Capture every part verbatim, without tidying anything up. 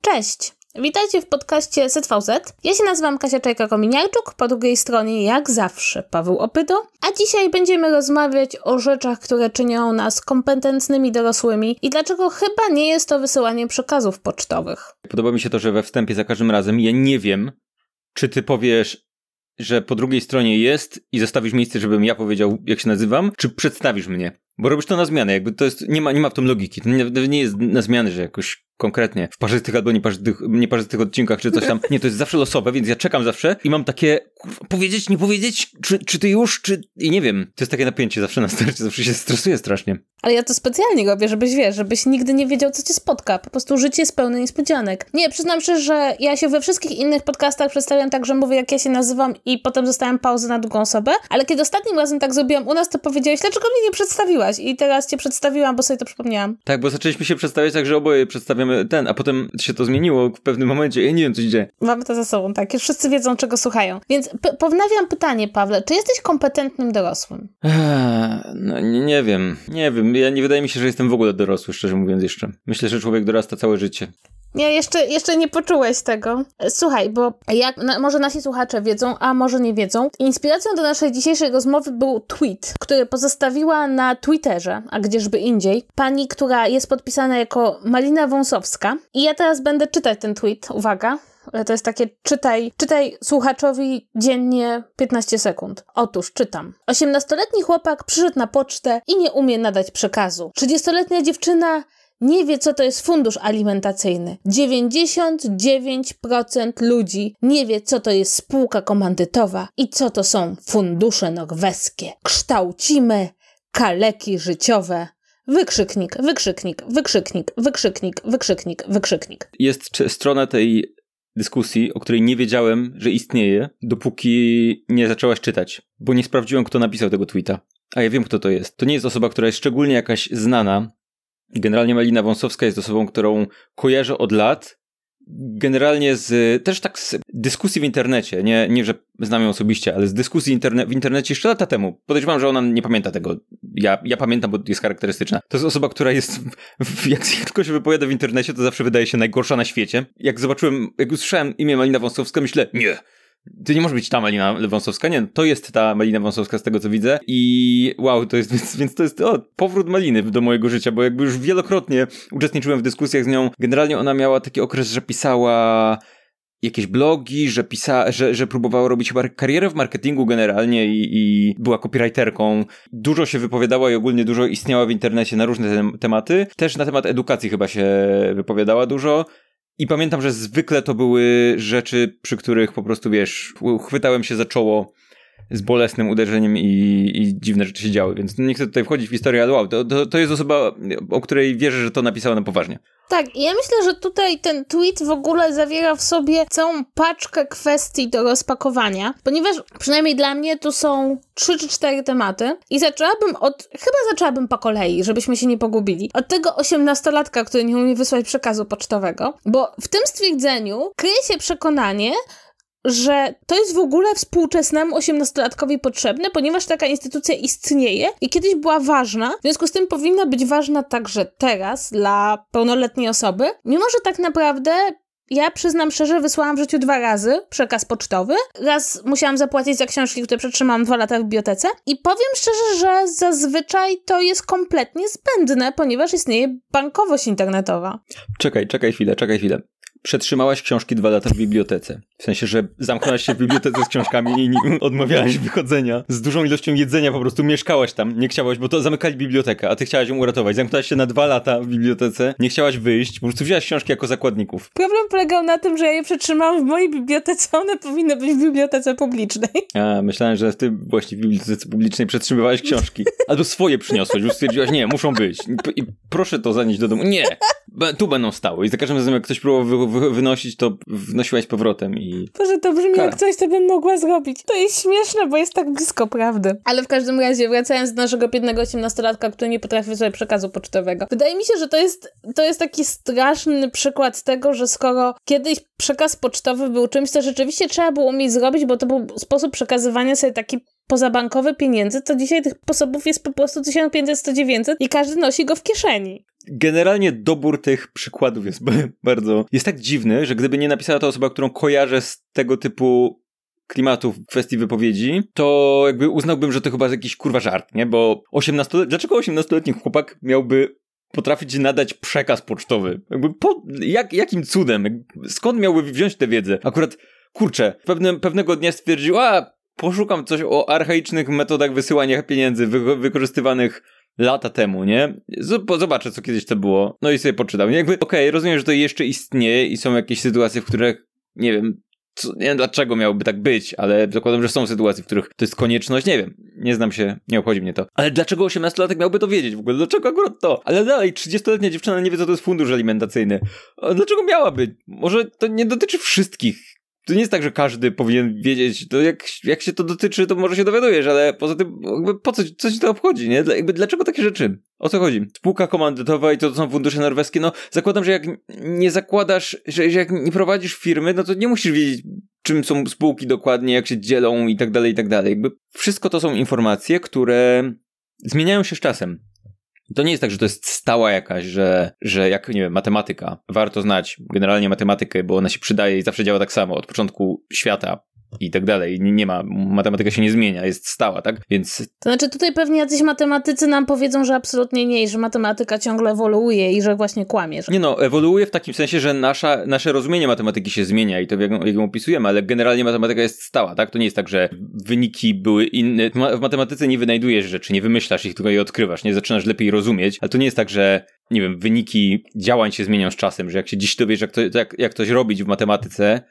Cześć! Witajcie w podcaście Z V Z. Ja się nazywam Kasia Czajka-Kominiarczuk, po drugiej stronie jak zawsze Paweł Opydo, a dzisiaj będziemy rozmawiać o rzeczach, które czynią nas kompetentnymi dorosłymi i dlaczego chyba nie jest to wysyłanie przekazów pocztowych. Podoba mi się to, że we wstępie za każdym razem ja nie wiem, czy ty powiesz, że po drugiej stronie jest i zostawisz miejsce, żebym ja powiedział, jak się nazywam, czy przedstawisz mnie. Bo robisz to na zmianę, jakby to jest, nie ma, nie ma w tym logiki. To nie, nie jest na zmianę, że jakoś konkretnie w parzytych albo nieparzytych, nieparzytych odcinkach, czy coś tam. Nie, to jest zawsze losowe, więc ja czekam zawsze i mam takie, kurwa, powiedzieć, nie powiedzieć, czy, czy ty już, czy... I nie wiem, to jest takie napięcie zawsze na starcie, zawsze się stresuje strasznie. Ale ja to specjalnie robię, żebyś wiesz, żebyś nigdy nie wiedział, co cię spotka. Po prostu życie jest pełne niespodzianek. Nie, przyznam się, że ja się we wszystkich innych podcastach przedstawiam tak, że mówię, jak ja się nazywam i potem zostawiam pauzę na drugą osobę, ale kiedy ostatnim razem tak zrobiłam u nas, to powiedziałeś, dlaczego mnie nie przedstawiłaś? I teraz cię przedstawiłam, bo sobie to przypomniałam. Tak, bo zaczęliśmy się przedstawiać tak, że oboje przedstawiamy ten, a potem się to zmieniło w pewnym momencie. Ja nie wiem, co się dzieje. Mamy to za sobą, tak. Już wszyscy wiedzą, czego słuchają. Więc p- pownawiam pytanie, Pawle. Czy jesteś kompetentnym dorosłym? Eee, no nie, nie wiem. Nie wiem. Ja nie wydaje mi się, że jestem w ogóle dorosły, szczerze mówiąc jeszcze. Myślę, że człowiek dorasta całe życie. Nie, jeszcze, jeszcze nie poczułeś tego. Słuchaj, bo jak na, może nasi słuchacze wiedzą, a może nie wiedzą. Inspiracją do naszej dzisiejszej rozmowy był tweet, który pozostawiła na Twitterze, a gdzieżby indziej, pani, która jest podpisana jako Malina Wąsowa. I ja teraz będę czytać ten tweet, uwaga, to jest takie czytaj, czytaj słuchaczowi dziennie piętnaście sekund. Otóż czytam. osiemnastoletni chłopak przyszedł na pocztę i nie umie nadać przekazu. trzydziestoletnia dziewczyna nie wie, co to jest fundusz alimentacyjny. dziewięćdziesiąt dziewięć procent ludzi nie wie, co to jest spółka komandytowa i co to są fundusze norweskie. Kształcimy kaleki życiowe. Wykrzyknik, wykrzyknik, wykrzyknik, wykrzyknik, wykrzyknik, wykrzyknik. Jest c- strona tej dyskusji, o której nie wiedziałem, że istnieje, dopóki nie zaczęłaś czytać, bo nie sprawdziłem, kto napisał tego tweeta. A ja wiem, kto to jest. To nie jest osoba, która jest szczególnie jakaś znana. Generalnie Malina Wąsowska jest osobą, którą kojarzę od lat. Generalnie z, też tak z dyskusji w internecie, nie, nie że znam ją osobiście, ale z dyskusji interne- w internecie jeszcze lata temu. Podejrzewam, że ona nie pamięta tego. Ja, ja pamiętam, bo jest charakterystyczna. To jest osoba, która jest, jak tylko się wypowiada w internecie, to zawsze wydaje się najgorsza na świecie. Jak zobaczyłem, jak usłyszałem imię Malina Wąsowska, myślę, nie, to nie może być ta Malina Wąsowska, nie, to jest ta Malina Wąsowska z tego, co widzę i wow, to jest, więc, więc to jest o, powrót Maliny do mojego życia, bo jakby już wielokrotnie uczestniczyłem w dyskusjach z nią. Generalnie ona miała taki okres, że pisała jakieś blogi, że pisa, że, że próbowała robić karierę w marketingu generalnie i, i była copywriterką. Dużo się wypowiadała i ogólnie dużo istniała w internecie na różne te- tematy. Też na temat edukacji chyba się wypowiadała dużo. I pamiętam, że zwykle to były rzeczy, przy których po prostu, wiesz, chwytałem się za czoło z bolesnym uderzeniem i, i dziwne rzeczy się działy, więc nie chcę tutaj wchodzić w historię, ale wow, to, to, to jest osoba, o której wierzę, że to napisała na poważnie. Tak, ja myślę, że tutaj ten tweet w ogóle zawiera w sobie całą paczkę kwestii do rozpakowania, ponieważ przynajmniej dla mnie tu są trzy czy cztery tematy i zaczęłabym od, chyba zaczęłabym po kolei, żebyśmy się nie pogubili, od tego osiemnastolatka, który nie umie wysłać przekazu pocztowego, bo w tym stwierdzeniu kryje się przekonanie, że to jest w ogóle współczesnemu osiemnastolatkowi potrzebne, ponieważ taka instytucja istnieje i kiedyś była ważna, w związku z tym powinna być ważna także teraz dla pełnoletniej osoby, mimo że tak naprawdę ja przyznam szczerze, wysłałam w życiu dwa razy przekaz pocztowy. Raz musiałam zapłacić za książki, które przetrzymałam dwa lata w bibliotece. I powiem szczerze, że zazwyczaj to jest kompletnie zbędne, ponieważ istnieje bankowość internetowa. Czekaj, czekaj chwilę, czekaj chwilę. Przetrzymałaś książki dwa lata w bibliotece. W sensie, że zamknęłaś się w bibliotece z książkami i odmawiałaś wychodzenia. Z dużą ilością jedzenia po prostu mieszkałaś tam. Nie chciałaś, bo to zamykali bibliotekę, a ty chciałaś ją uratować. Zamknęłaś się na dwa lata w bibliotece, nie chciałaś wyjść, po prostu wzięłaś książki jako zakładników. Problem polegał na tym, że ja je przetrzymałam w mojej bibliotece, one powinny być w bibliotece publicznej. A, myślałem, że ty właśnie w bibliotece publicznej przetrzymywałeś książki. Albo swoje przyniosłeś, już stwierdziłaś, nie, muszą być. I proszę to zanieść do domu. Nie! B- tu będą stały. I za każdym razem, jak ktoś próbował wy- wy- wynosić, to wnosiłaś powrotem i... Boże, to brzmi Kara. Jak coś, co bym mogła zrobić. To jest śmieszne, bo jest tak blisko prawdy. Ale w każdym razie, wracając do naszego biednego osiemnastolatka, który nie potrafi wysłać przekazu pocztowego. Wydaje mi się, że to jest, to jest taki straszny przykład tego, że skoro kiedyś przekaz pocztowy był czymś, co rzeczywiście trzeba było umieć zrobić, bo to był sposób przekazywania sobie taki pozabankowe pieniędzy, to dzisiaj tych sposobów jest po prostu tysiąc pięćset do dziewięciuset i każdy nosi go w kieszeni. Generalnie dobór tych przykładów jest bardzo... Jest tak dziwny, że gdyby nie napisała ta osoba, którą kojarzę z tego typu klimatów w kwestii wypowiedzi, to jakby uznałbym, że to chyba jakiś kurwa żart, nie? Bo osiemnastoletni... Dlaczego osiemnastoletni chłopak miałby potrafić nadać przekaz pocztowy? Jakby po... Jak, jakim cudem? Skąd miałby wziąć tę wiedzę? Akurat, kurczę, pewne, pewnego dnia stwierdził, a poszukam coś o archaicznych metodach wysyłania pieniędzy wy- wykorzystywanych lata temu, nie? Zobaczę, co kiedyś to było. No i sobie poczytam. Jakby, okej, okay, rozumiem, że to jeszcze istnieje i są jakieś sytuacje, w których, nie wiem, co, nie wiem dlaczego miałoby tak być, ale zakładam, że są sytuacje, w których to jest konieczność, nie wiem. Nie znam się, nie obchodzi mnie to. Ale dlaczego osiemnastolatek miałby to wiedzieć w ogóle? Dlaczego akurat to? Ale dalej, trzydziestoletnia dziewczyna nie wie, co to jest fundusz alimentacyjny. A dlaczego miałaby? Może to nie dotyczy wszystkich. To nie jest tak, że każdy powinien wiedzieć, to jak, jak się to dotyczy, to może się dowiadujesz, ale poza tym, jakby po co, co ci to obchodzi, nie? Dla, jakby dlaczego takie rzeczy? O co chodzi? Spółka komandytowa i to, to są fundusze norweskie, no zakładam, że jak nie zakładasz, że, że jak nie prowadzisz firmy, no to nie musisz wiedzieć, czym są spółki dokładnie, jak się dzielą i tak dalej, i tak dalej. Jakby wszystko to są informacje, które zmieniają się z czasem. To nie jest tak, że to jest stała jakaś, że, że jak, nie wiem, matematyka. Warto znać generalnie matematykę, bo ona się przydaje i zawsze działa tak samo od początku świata i tak dalej. Nie ma, matematyka się nie zmienia, jest stała, tak? Więc... To znaczy tutaj pewnie jacyś matematycy nam powiedzą, że absolutnie nie i że matematyka ciągle ewoluuje i że właśnie kłamie. Że... Nie no, ewoluuje w takim sensie, że nasza, nasze rozumienie matematyki się zmienia i to jak, jak ją opisujemy, ale generalnie matematyka jest stała, tak? To nie jest tak, że wyniki były inne. Ma- w matematyce nie wynajdujesz rzeczy, nie wymyślasz ich, tylko je odkrywasz, nie? Zaczynasz lepiej rozumieć, ale to nie jest tak, że nie wiem, wyniki działań się zmieniają z czasem, że jak się dziś dowiesz, jak, to, jak, jak coś robić w matematyce,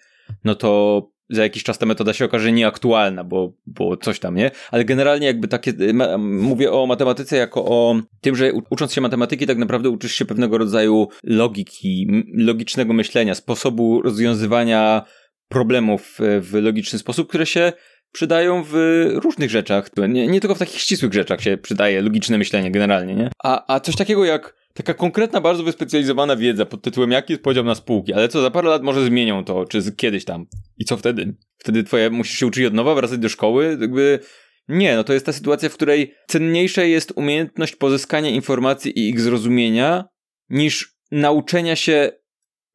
no to za jakiś czas ta metoda się okaże nieaktualna, bo, bo coś tam, nie? Ale generalnie jakby takie... Ma, mówię o matematyce jako o tym, że u, ucząc się matematyki tak naprawdę uczysz się pewnego rodzaju logiki, logicznego myślenia, sposobu rozwiązywania problemów w logiczny sposób, które się przydają w różnych rzeczach. Nie, nie tylko w takich ścisłych rzeczach się przydaje logiczne myślenie generalnie, nie? A, a coś takiego jak taka konkretna, bardzo wyspecjalizowana wiedza pod tytułem jaki jest podział na spółki, ale co, za parę lat może zmienią to, czy kiedyś tam. I co wtedy? Wtedy twoje musisz się uczyć od nowa, wracać do szkoły? Jakby nie, no to jest ta sytuacja, w której cenniejsza jest umiejętność pozyskania informacji i ich zrozumienia niż nauczenia się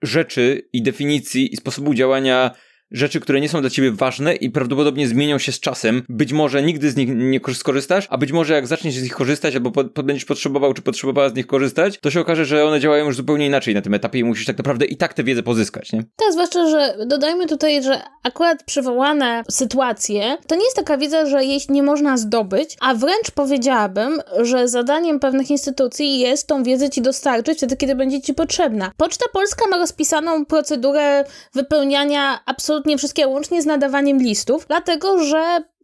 rzeczy i definicji i sposobu działania rzeczy, które nie są dla ciebie ważne i prawdopodobnie zmienią się z czasem. Być może nigdy z nich nie skorzystasz, a być może jak zaczniesz z nich korzystać albo po, po, będziesz potrzebował czy potrzebowała z nich korzystać, to się okaże, że one działają już zupełnie inaczej na tym etapie i musisz tak naprawdę i tak tę wiedzę pozyskać, nie? Tak, zwłaszcza, że dodajmy tutaj, że akurat przywołane sytuacje, to nie jest taka wiedza, że jej nie można zdobyć, a wręcz powiedziałabym, że zadaniem pewnych instytucji jest tą wiedzę ci dostarczyć wtedy, kiedy będzie ci potrzebna. Poczta Polska ma rozpisaną procedurę wypełniania absolutnie nie wszystkie, łącznie z nadawaniem listów, dlatego że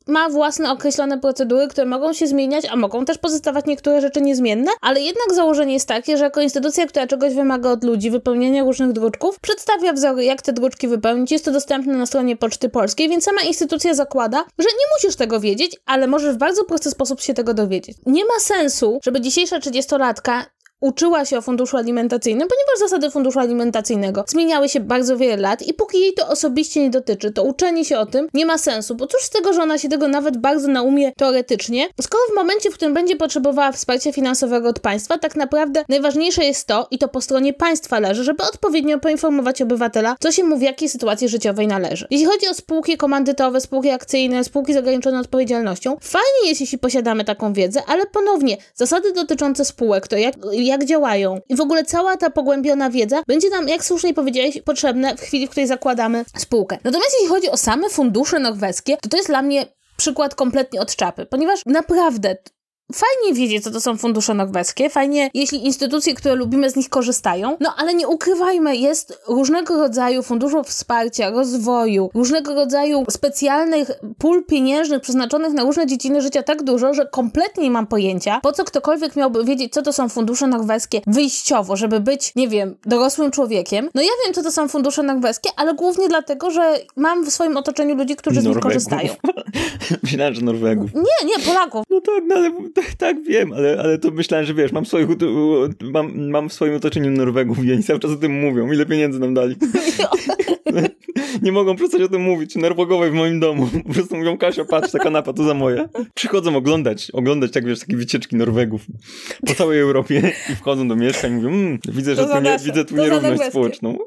ma własne określone procedury, które mogą się zmieniać, a mogą też pozostawać niektóre rzeczy niezmienne, ale jednak założenie jest takie, że jako instytucja, która czegoś wymaga od ludzi, wypełniania różnych druczków, przedstawia wzory, jak te druczki wypełnić, jest to dostępne na stronie Poczty Polskiej, więc sama instytucja zakłada, że nie musisz tego wiedzieć, ale możesz w bardzo prosty sposób się tego dowiedzieć. Nie ma sensu, żeby dzisiejsza trzydziestolatka uczyła się o funduszu alimentacyjnym, ponieważ zasady funduszu alimentacyjnego zmieniały się bardzo wiele lat i póki jej to osobiście nie dotyczy, to uczenie się o tym nie ma sensu, bo cóż z tego, że ona się tego nawet bardzo naumie teoretycznie, skoro w momencie, w którym będzie potrzebowała wsparcia finansowego od państwa, tak naprawdę najważniejsze jest to, i to po stronie państwa leży, żeby odpowiednio poinformować obywatela, co się mu w jakiej sytuacji życiowej należy. Jeśli chodzi o spółki komandytowe, spółki akcyjne, spółki z ograniczoną odpowiedzialnością, fajnie jest, jeśli posiadamy taką wiedzę, ale ponownie zasady dotyczące spółek, to jak jak działają. I w ogóle cała ta pogłębiona wiedza będzie nam, jak słusznie powiedziałeś, potrzebna w chwili, w której zakładamy spółkę. Natomiast jeśli chodzi o same fundusze norweskie, to to jest dla mnie przykład kompletnie od czapy, ponieważ naprawdę fajnie wiedzieć, co to są fundusze norweskie, fajnie, jeśli instytucje, które lubimy, z nich korzystają, no ale nie ukrywajmy, jest różnego rodzaju funduszów wsparcia, rozwoju, różnego rodzaju specjalnych pól pieniężnych przeznaczonych na różne dziedziny życia tak dużo, że kompletnie nie mam pojęcia, po co ktokolwiek miałby wiedzieć, co to są fundusze norweskie wyjściowo, żeby być, nie wiem, dorosłym człowiekiem. No ja wiem, co to są fundusze norweskie, ale głównie dlatego, że mam w swoim otoczeniu ludzi, którzy Norwegów. z nich korzystają. Myślałem, że Norwegów. Nie, nie, Polaków. No no tak, no ale tak wiem, ale, ale to myślałem, że wiesz, mam, swoich, mam, mam w swoim otoczeniu Norwegów i oni cały czas o tym mówią, ile pieniędzy nam dali. Nie mogą przestać o tym mówić, Norwegowej w moim domu. Po prostu mówią, Kasia, patrz, ta kanapa, to za moje. Przychodzą oglądać, oglądać, tak wiesz, takie wycieczki Norwegów po całej Europie i wchodzą do mieszkań i mówią, mmm, widzę, że tu, nie, widzę tu nierówność społeczną.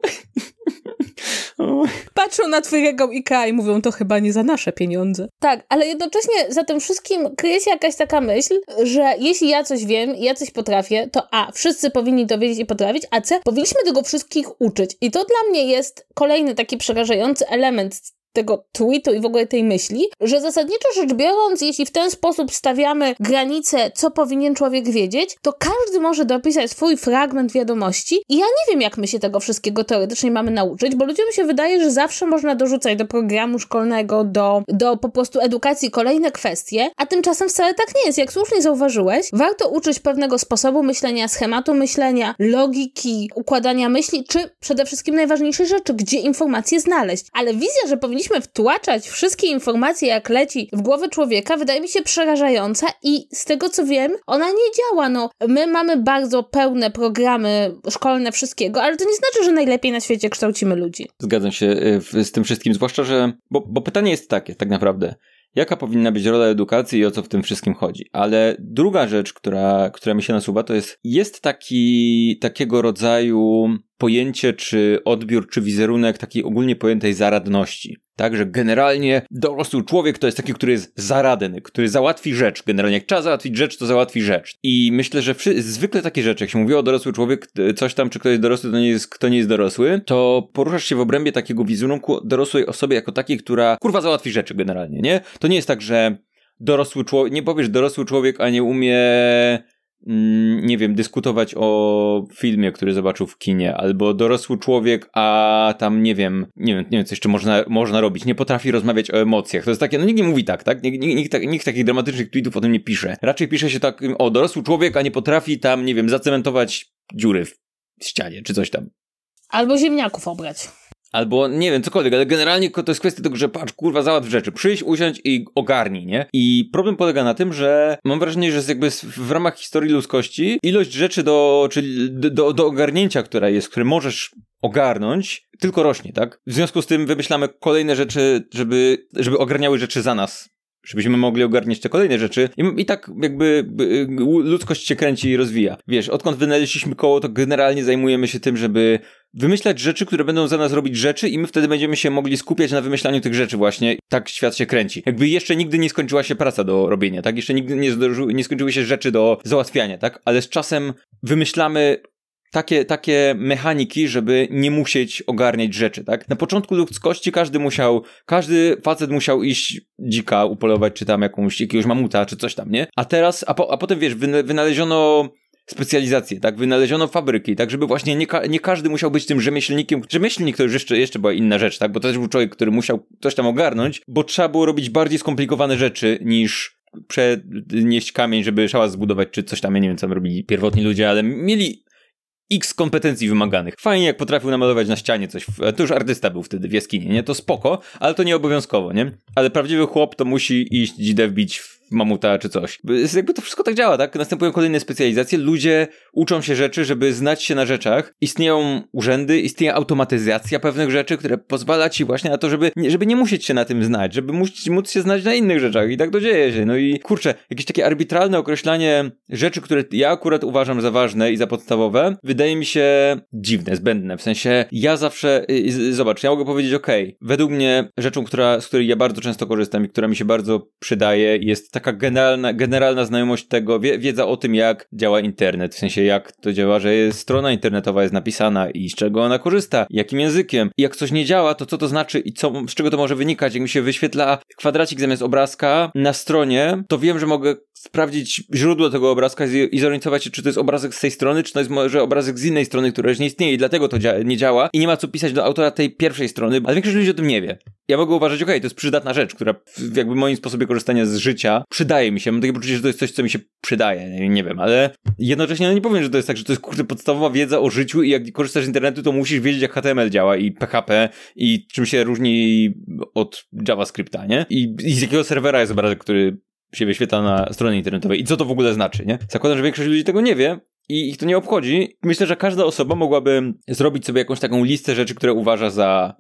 Patrzą na twojego Ikea i mówią, to chyba nie za nasze pieniądze. Tak, ale jednocześnie za tym wszystkim kryje się jakaś taka myśl, że jeśli ja coś wiem, ja coś potrafię, to a, wszyscy powinni to wiedzieć i potrafić, a c, powinniśmy tego wszystkich uczyć. I to dla mnie jest kolejny taki przerażający element tego tweetu i w ogóle tej myśli, że zasadniczo rzecz biorąc, jeśli w ten sposób stawiamy granicę, co powinien człowiek wiedzieć, to każdy może dopisać swój fragment wiadomości i ja nie wiem, jak my się tego wszystkiego teoretycznie mamy nauczyć, bo ludziom się wydaje, że zawsze można dorzucać do programu szkolnego, do, do po prostu edukacji kolejne kwestie, a tymczasem wcale tak nie jest. Jak słusznie zauważyłeś, warto uczyć pewnego sposobu myślenia, schematu myślenia, logiki, układania myśli, czy przede wszystkim najważniejszej rzeczy, gdzie informacje znaleźć. Ale wizja, że powinniśmy wtłaczać wszystkie informacje, jak leci w głowę człowieka, wydaje mi się przerażająca i z tego, co wiem, ona nie działa. No, my mamy bardzo pełne programy szkolne wszystkiego, ale to nie znaczy, że najlepiej na świecie kształcimy ludzi. Zgadzam się z tym wszystkim, zwłaszcza, że... Bo, bo pytanie jest takie, tak naprawdę. Jaka powinna być rola edukacji i o co w tym wszystkim chodzi? Ale druga rzecz, która, która mi się nasuwa, to jest, jest taki, takiego rodzaju pojęcie, czy odbiór, czy wizerunek takiej ogólnie pojętej zaradności. Tak, że generalnie dorosły człowiek to jest taki, który jest zaradny, który załatwi rzecz. Generalnie jak trzeba załatwić rzecz, to załatwi rzecz. I myślę, że wszy- zwykle takie rzeczy, jak się mówiło dorosły człowiek, coś tam, czy ktoś jest dorosły, to nie jest, kto nie jest dorosły, to poruszasz się w obrębie takiego wizerunku dorosłej osoby jako takiej, która kurwa załatwi rzeczy generalnie, nie? To nie jest tak, że dorosły człowiek, nie powiesz dorosły człowiek, a nie umie... nie wiem, dyskutować o filmie, który zobaczył w kinie, albo dorosły człowiek, a tam nie wiem, nie wiem, nie wiem co jeszcze można, można robić, nie potrafi rozmawiać o emocjach. To jest takie, no nikt nie mówi tak, tak? Nikt, nikt, nikt, nikt takich dramatycznych tweetów o tym nie pisze. Raczej pisze się tak, o dorosły człowiek, a nie potrafi tam, nie wiem, zacementować dziury w ścianie, czy coś tam. Albo ziemniaków obrać. Albo, nie wiem, cokolwiek, ale generalnie to jest kwestia tego, że patrz, kurwa, załatw rzeczy, przyjdź, usiądź i ogarnij, nie? I problem polega na tym, że mam wrażenie, że jest jakby w ramach historii ludzkości ilość rzeczy do, czyli do, do ogarnięcia, która jest, które możesz ogarnąć, tylko rośnie, tak? W związku z tym wymyślamy kolejne rzeczy, żeby, żeby ogarniały rzeczy za nas. Żebyśmy mogli ogarniać te kolejne rzeczy. I, i tak jakby ludzkość się kręci i rozwija. Wiesz, odkąd wynaleźliśmy koło, to generalnie zajmujemy się tym, żeby wymyślać rzeczy, które będą za nas robić rzeczy i my wtedy będziemy się mogli skupiać na wymyślaniu tych rzeczy właśnie. Tak świat się kręci. Jakby jeszcze nigdy nie skończyła się praca do robienia, tak? Jeszcze nigdy nie, nie skończyły się rzeczy do załatwiania, tak? Ale z czasem wymyślamy... Takie, takie mechaniki, żeby nie musieć ogarniać rzeczy, tak? Na początku ludzkości każdy musiał, każdy facet musiał iść dzika upolować, czy tam jakąś, jakiegoś mamuta, czy coś tam, nie? A teraz, a, po, a potem wiesz, wynaleziono specjalizacje, tak? Wynaleziono fabryki, tak? Żeby właśnie nie, ka- nie każdy musiał być tym rzemieślnikiem. Rzemieślnik to już jeszcze, jeszcze była inna rzecz, tak? Bo to też był człowiek, który musiał coś tam ogarnąć, bo trzeba było robić bardziej skomplikowane rzeczy niż... przenieść kamień, żeby szałas zbudować, czy coś tam, ja nie wiem, co tam robili pierwotni ludzie, ale mieli... X kompetencji wymaganych. Fajnie, jak potrafił namalować na ścianie coś. To już artysta był wtedy w jaskini, nie? To spoko, ale to nie obowiązkowo, nie? Ale prawdziwy chłop to musi iść dzidę wbić w mamuta czy coś. Jakby to wszystko tak działa, tak? Następują kolejne specjalizacje. Ludzie uczą się rzeczy, żeby znać się na rzeczach. Istnieją urzędy, istnieje automatyzacja pewnych rzeczy, które pozwala ci właśnie na to, żeby, żeby nie musieć się na tym znać, żeby móc, móc się znać na innych rzeczach. I tak to dzieje się. No i kurczę, jakieś takie arbitralne określanie rzeczy, które ja akurat uważam za ważne i za podstawowe, wydaje mi się dziwne, zbędne. W sensie ja zawsze... Zobacz, ja mogę powiedzieć, okej, okay, według mnie rzeczą, która, z której ja bardzo często korzystam i która mi się bardzo przydaje, jest tak taka generalna, generalna znajomość tego, wiedza o tym, jak działa internet, w sensie jak to działa, że jest, strona internetowa jest napisana i z czego ona korzysta, jakim językiem. I jak coś nie działa, to co to znaczy i co, z czego to może wynikać. Jak mi się wyświetla kwadracik zamiast obrazka na stronie, to wiem, że mogę sprawdzić źródło tego obrazka i zorientować się, czy to jest obrazek z tej strony, czy to jest może obrazek z innej strony, która już nie istnieje i dlatego to dzia- nie działa i nie ma co pisać do autora tej pierwszej strony, ale większość ludzi o tym nie wie. Ja mogę uważać, okej, okay, to jest przydatna rzecz, która w jakby moim sposobie korzystania z życia przydaje mi się. Mam takie poczucie, że to jest coś, co mi się przydaje. Nie, nie wiem, ale jednocześnie no nie powiem, że to jest tak, że to jest kurde podstawowa wiedza o życiu i jak korzystasz z internetu, to musisz wiedzieć, jak H T M L działa i P H P i czym się różni od JavaScripta, nie? I, i z jakiego serwera jest obrazek, który się wyświetla na stronie internetowej. I co to w ogóle znaczy, nie? Zakładam, że większość ludzi tego nie wie i ich to nie obchodzi. Myślę, że każda osoba mogłaby zrobić sobie jakąś taką listę rzeczy, które uważa za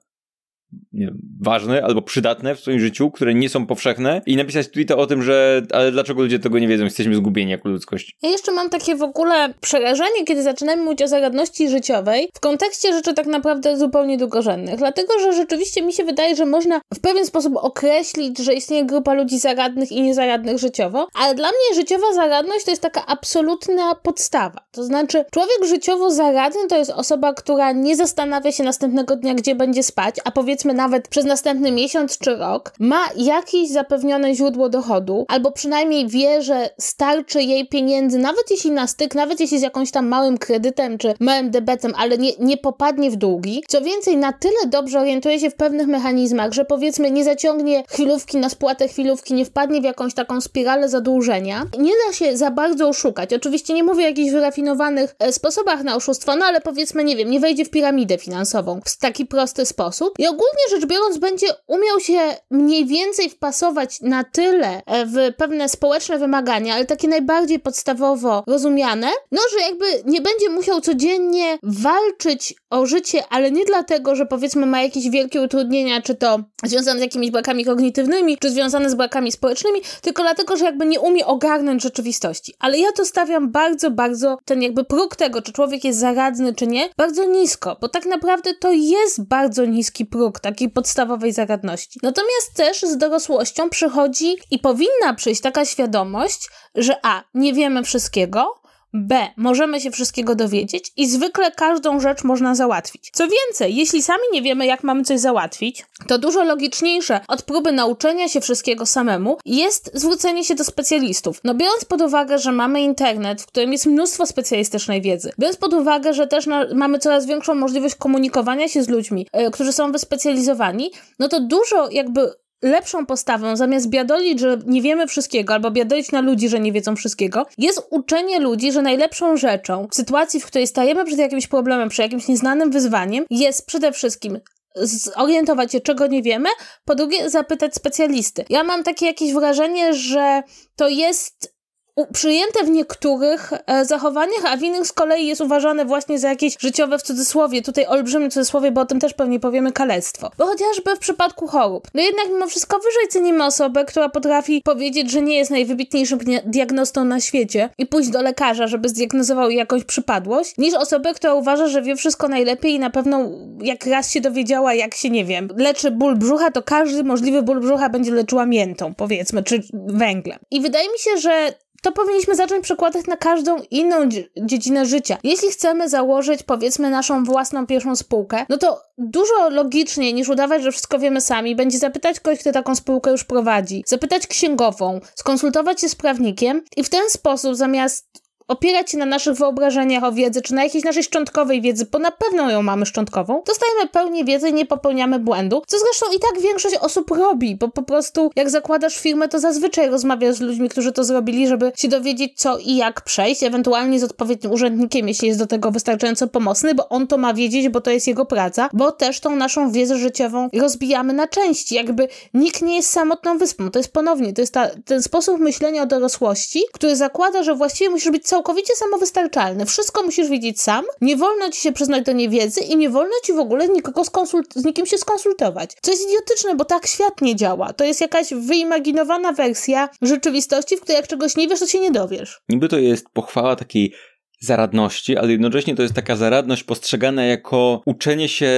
nie wiem, ważne albo przydatne w swoim życiu, które nie są powszechne i napisać tweeta o tym, że ale dlaczego ludzie tego nie wiedzą, jesteśmy zgubieni jako ludzkość. Ja jeszcze mam takie w ogóle przerażenie, kiedy zaczynamy mówić o zaradności życiowej w kontekście rzeczy tak naprawdę zupełnie drugorzędnych, dlatego, że rzeczywiście mi się wydaje, że można w pewien sposób określić, że istnieje grupa ludzi zaradnych i niezaradnych życiowo, ale dla mnie życiowa zaradność to jest taka absolutna podstawa. To znaczy człowiek życiowo zaradny to jest osoba, która nie zastanawia się następnego dnia, gdzie będzie spać, a powiedzmy nawet przez następny miesiąc czy rok, ma jakieś zapewnione źródło dochodu, albo przynajmniej wie, że starczy jej pieniędzy, nawet jeśli na styk, nawet jeśli z jakąś tam małym kredytem czy małym debetem, ale nie, nie popadnie w długi. Co więcej, na tyle dobrze orientuje się w pewnych mechanizmach, że powiedzmy nie zaciągnie chwilówki na spłatę chwilówki, nie wpadnie w jakąś taką spiralę zadłużenia. Nie da się za bardzo oszukać. Oczywiście nie mówię o jakichś wyrafinowanych e, sposobach na oszustwo, no ale powiedzmy, nie wiem, nie wejdzie w piramidę finansową w taki prosty sposób. I ogólnie rzecz biorąc będzie umiał się mniej więcej wpasować na tyle w pewne społeczne wymagania, ale takie najbardziej podstawowo rozumiane, no że jakby nie będzie musiał codziennie walczyć o życie, ale nie dlatego, że powiedzmy ma jakieś wielkie utrudnienia, czy to związane z jakimiś brakami kognitywnymi, czy związane z brakami społecznymi, tylko dlatego, że jakby nie umie ogarnąć rzeczywistości. Ale ja to stawiam bardzo, bardzo ten jakby próg tego, czy człowiek jest zaradny, czy nie, bardzo nisko, bo tak naprawdę to jest bardzo niski próg takiej podstawowej zaradności. Natomiast też z dorosłością przychodzi i powinna przyjść taka świadomość, że a, nie wiemy wszystkiego, b, możemy się wszystkiego dowiedzieć i zwykle każdą rzecz można załatwić. Co więcej, jeśli sami nie wiemy, jak mamy coś załatwić, to dużo logiczniejsze od próby nauczenia się wszystkiego samemu jest zwrócenie się do specjalistów. No biorąc pod uwagę, że mamy internet, w którym jest mnóstwo specjalistycznej wiedzy, biorąc pod uwagę, że też na, mamy coraz większą możliwość komunikowania się z ludźmi, yy, którzy są wyspecjalizowani, no to dużo jakby lepszą postawą, zamiast biadolić, że nie wiemy wszystkiego, albo biadolić na ludzi, że nie wiedzą wszystkiego, jest uczenie ludzi, że najlepszą rzeczą w sytuacji, w której stajemy przed jakimś problemem, przed jakimś nieznanym wyzwaniem, jest przede wszystkim zorientować się, czego nie wiemy, po drugie zapytać specjalisty. Ja mam takie jakieś wrażenie, że to jest przyjęte w niektórych e, zachowaniach, a w innych z kolei jest uważane właśnie za jakieś życiowe w cudzysłowie, tutaj olbrzymie cudzysłowie, bo o tym też pewnie powiemy, kalectwo. Bo chociażby w przypadku chorób. No jednak mimo wszystko wyżej cenimy osobę, która potrafi powiedzieć, że nie jest najwybitniejszym diagnostą na świecie i pójść do lekarza, żeby zdiagnozował jakąś przypadłość, niż osobę, która uważa, że wie wszystko najlepiej i na pewno jak raz się dowiedziała, jak się, nie wiem, leczy ból brzucha, to każdy możliwy ból brzucha będzie leczyła miętą, powiedzmy, czy węglem. I wydaje mi się, że to powinniśmy zacząć przekładać na każdą inną dziedzinę życia. Jeśli chcemy założyć, powiedzmy, naszą własną pierwszą spółkę, no to dużo logiczniej niż udawać, że wszystko wiemy sami, będzie zapytać kogoś, kto taką spółkę już prowadzi, zapytać księgową, skonsultować się z prawnikiem i w ten sposób zamiast opierać się na naszych wyobrażeniach o wiedzy, czy na jakiejś naszej szczątkowej wiedzy, bo na pewno ją mamy szczątkową, dostajemy pełnię wiedzy i nie popełniamy błędu, co zresztą i tak większość osób robi, bo po prostu jak zakładasz firmę, to zazwyczaj rozmawiasz z ludźmi, którzy to zrobili, żeby się dowiedzieć, co i jak przejść, ewentualnie z odpowiednim urzędnikiem, jeśli jest do tego wystarczająco pomocny, bo on to ma wiedzieć, bo to jest jego praca, bo też tą naszą wiedzę życiową rozbijamy na części, jakby nikt nie jest samotną wyspą, to jest ponownie, to jest ta, ten sposób myślenia o dorosłości, który zakłada, że właściwie musisz być całkowicie samowystarczalny. Wszystko musisz wiedzieć sam, nie wolno ci się przyznać do niewiedzy i nie wolno ci w ogóle nikogo skonsult- z nikim się skonsultować. Co jest idiotyczne, bo tak świat nie działa. To jest jakaś wyimaginowana wersja rzeczywistości, w której jak czegoś nie wiesz, to się nie dowiesz. Niby to jest pochwała takiej zaradności, ale jednocześnie to jest taka zaradność postrzegana jako uczenie się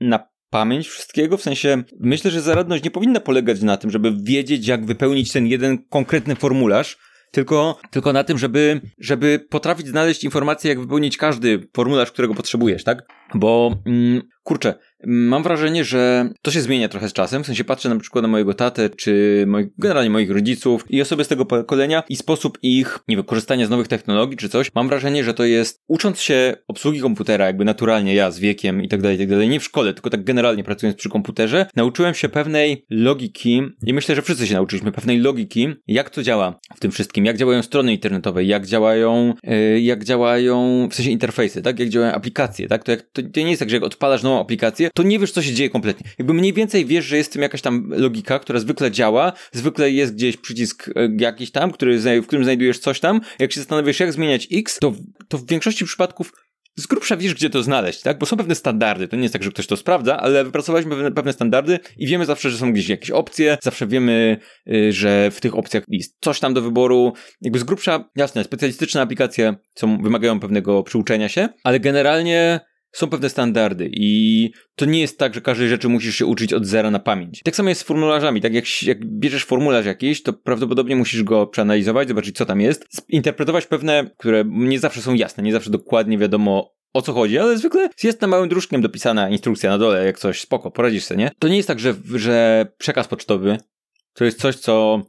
na pamięć wszystkiego, w sensie myślę, że zaradność nie powinna polegać na tym, żeby wiedzieć, jak wypełnić ten jeden konkretny formularz, Tylko, tylko na tym, żeby, żeby potrafić znaleźć informację, jak wypełnić każdy formularz, którego potrzebujesz, tak? Bo, mm, kurczę, mam wrażenie, że to się zmienia trochę z czasem, w sensie patrzę na przykład na mojego tatę, czy moi, generalnie moich rodziców i osoby z tego pokolenia i sposób ich, nie wiem, korzystania z nowych technologii czy coś. Mam wrażenie, że to jest, ucząc się obsługi komputera jakby naturalnie, ja z wiekiem i tak dalej, i tak dalej, nie w szkole, tylko tak generalnie pracując przy komputerze, nauczyłem się pewnej logiki i myślę, że wszyscy się nauczyliśmy pewnej logiki, jak to działa w tym wszystkim, jak działają strony internetowe, jak działają, yy, jak działają w sensie interfejsy, tak, jak działają aplikacje, tak, to, jak, to, to nie jest tak, że jak odpalasz nową aplikację, dzieje, to nie wiesz, co się dzieje kompletnie. Jakby mniej więcej wiesz, że jest w tym jakaś tam logika, która zwykle działa, zwykle jest gdzieś przycisk jakiś tam, który, w którym znajdujesz coś tam. Jak się zastanawiasz, jak zmieniać X, to, to w większości przypadków z grubsza wiesz, gdzie to znaleźć, tak? Bo są pewne standardy, to nie jest tak, że ktoś to sprawdza, ale wypracowaliśmy pewne, pewne standardy i wiemy zawsze, że są gdzieś jakieś opcje, zawsze wiemy, yy, że w tych opcjach jest coś tam do wyboru. Jakby z grubsza, jasne, specjalistyczne aplikacje są, wymagają pewnego przyuczenia się, ale generalnie są pewne standardy i to nie jest tak, że każdej rzeczy musisz się uczyć od zera na pamięć. Tak samo jest z formularzami, tak jak, jak bierzesz formularz jakiś, to prawdopodobnie musisz go przeanalizować, zobaczyć, co tam jest, interpretować pewne, które nie zawsze są jasne, nie zawsze dokładnie wiadomo, o co chodzi, ale zwykle jest na małym druszkiem dopisana instrukcja na dole, jak coś, spoko, poradzisz sobie, nie? To nie jest tak, że, że przekaz pocztowy to jest coś, co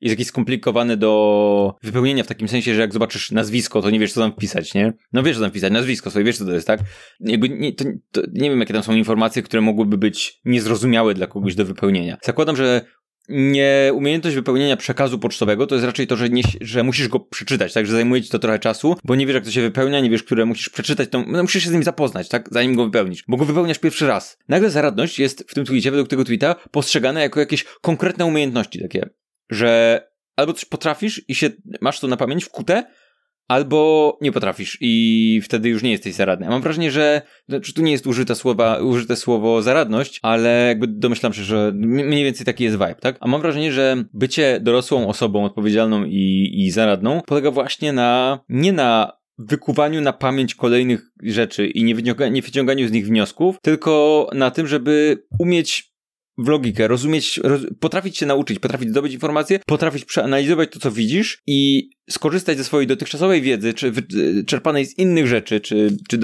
jest jakiś skomplikowany do wypełnienia w takim sensie, że jak zobaczysz nazwisko, to nie wiesz, co tam wpisać, nie? No wiesz, co tam wpisać, nazwisko sobie, wiesz, co to jest, tak? Jakby nie, to, to nie wiem, jakie tam są informacje, które mogłyby być niezrozumiałe dla kogoś do wypełnienia. Zakładam, że nie, umiejętność wypełnienia przekazu pocztowego to jest raczej to, że, nie, że musisz go przeczytać, tak? Że zajmuje ci to trochę czasu, bo nie wiesz, jak to się wypełnia, nie wiesz, które musisz przeczytać, to no, musisz się z nim zapoznać, tak? Zanim go wypełnisz, bo go wypełniasz pierwszy raz. Nagle zaradność jest w tym tweetie, według tego tweeta, postrzegana jako jakieś konkretne umiejętności takie, że albo coś potrafisz i się masz to na pamięć wkute, albo nie potrafisz i wtedy już nie jesteś zaradny. A mam wrażenie, że znaczy, tu nie jest użyte, słowa, użyte słowo zaradność, ale jakby domyślam się, że mniej więcej taki jest vibe, tak? A mam wrażenie, że bycie dorosłą osobą odpowiedzialną i, i zaradną polega właśnie na, nie na wykuwaniu na pamięć kolejnych rzeczy i nie, wyciąga, nie wyciąganiu z nich wniosków, tylko na tym, żeby umieć w logikę, rozumieć, roz... potrafić się nauczyć, potrafić zdobyć informacje, potrafić przeanalizować to, co widzisz i skorzystać ze swojej dotychczasowej wiedzy, czy czerpanej z innych rzeczy, czy, czy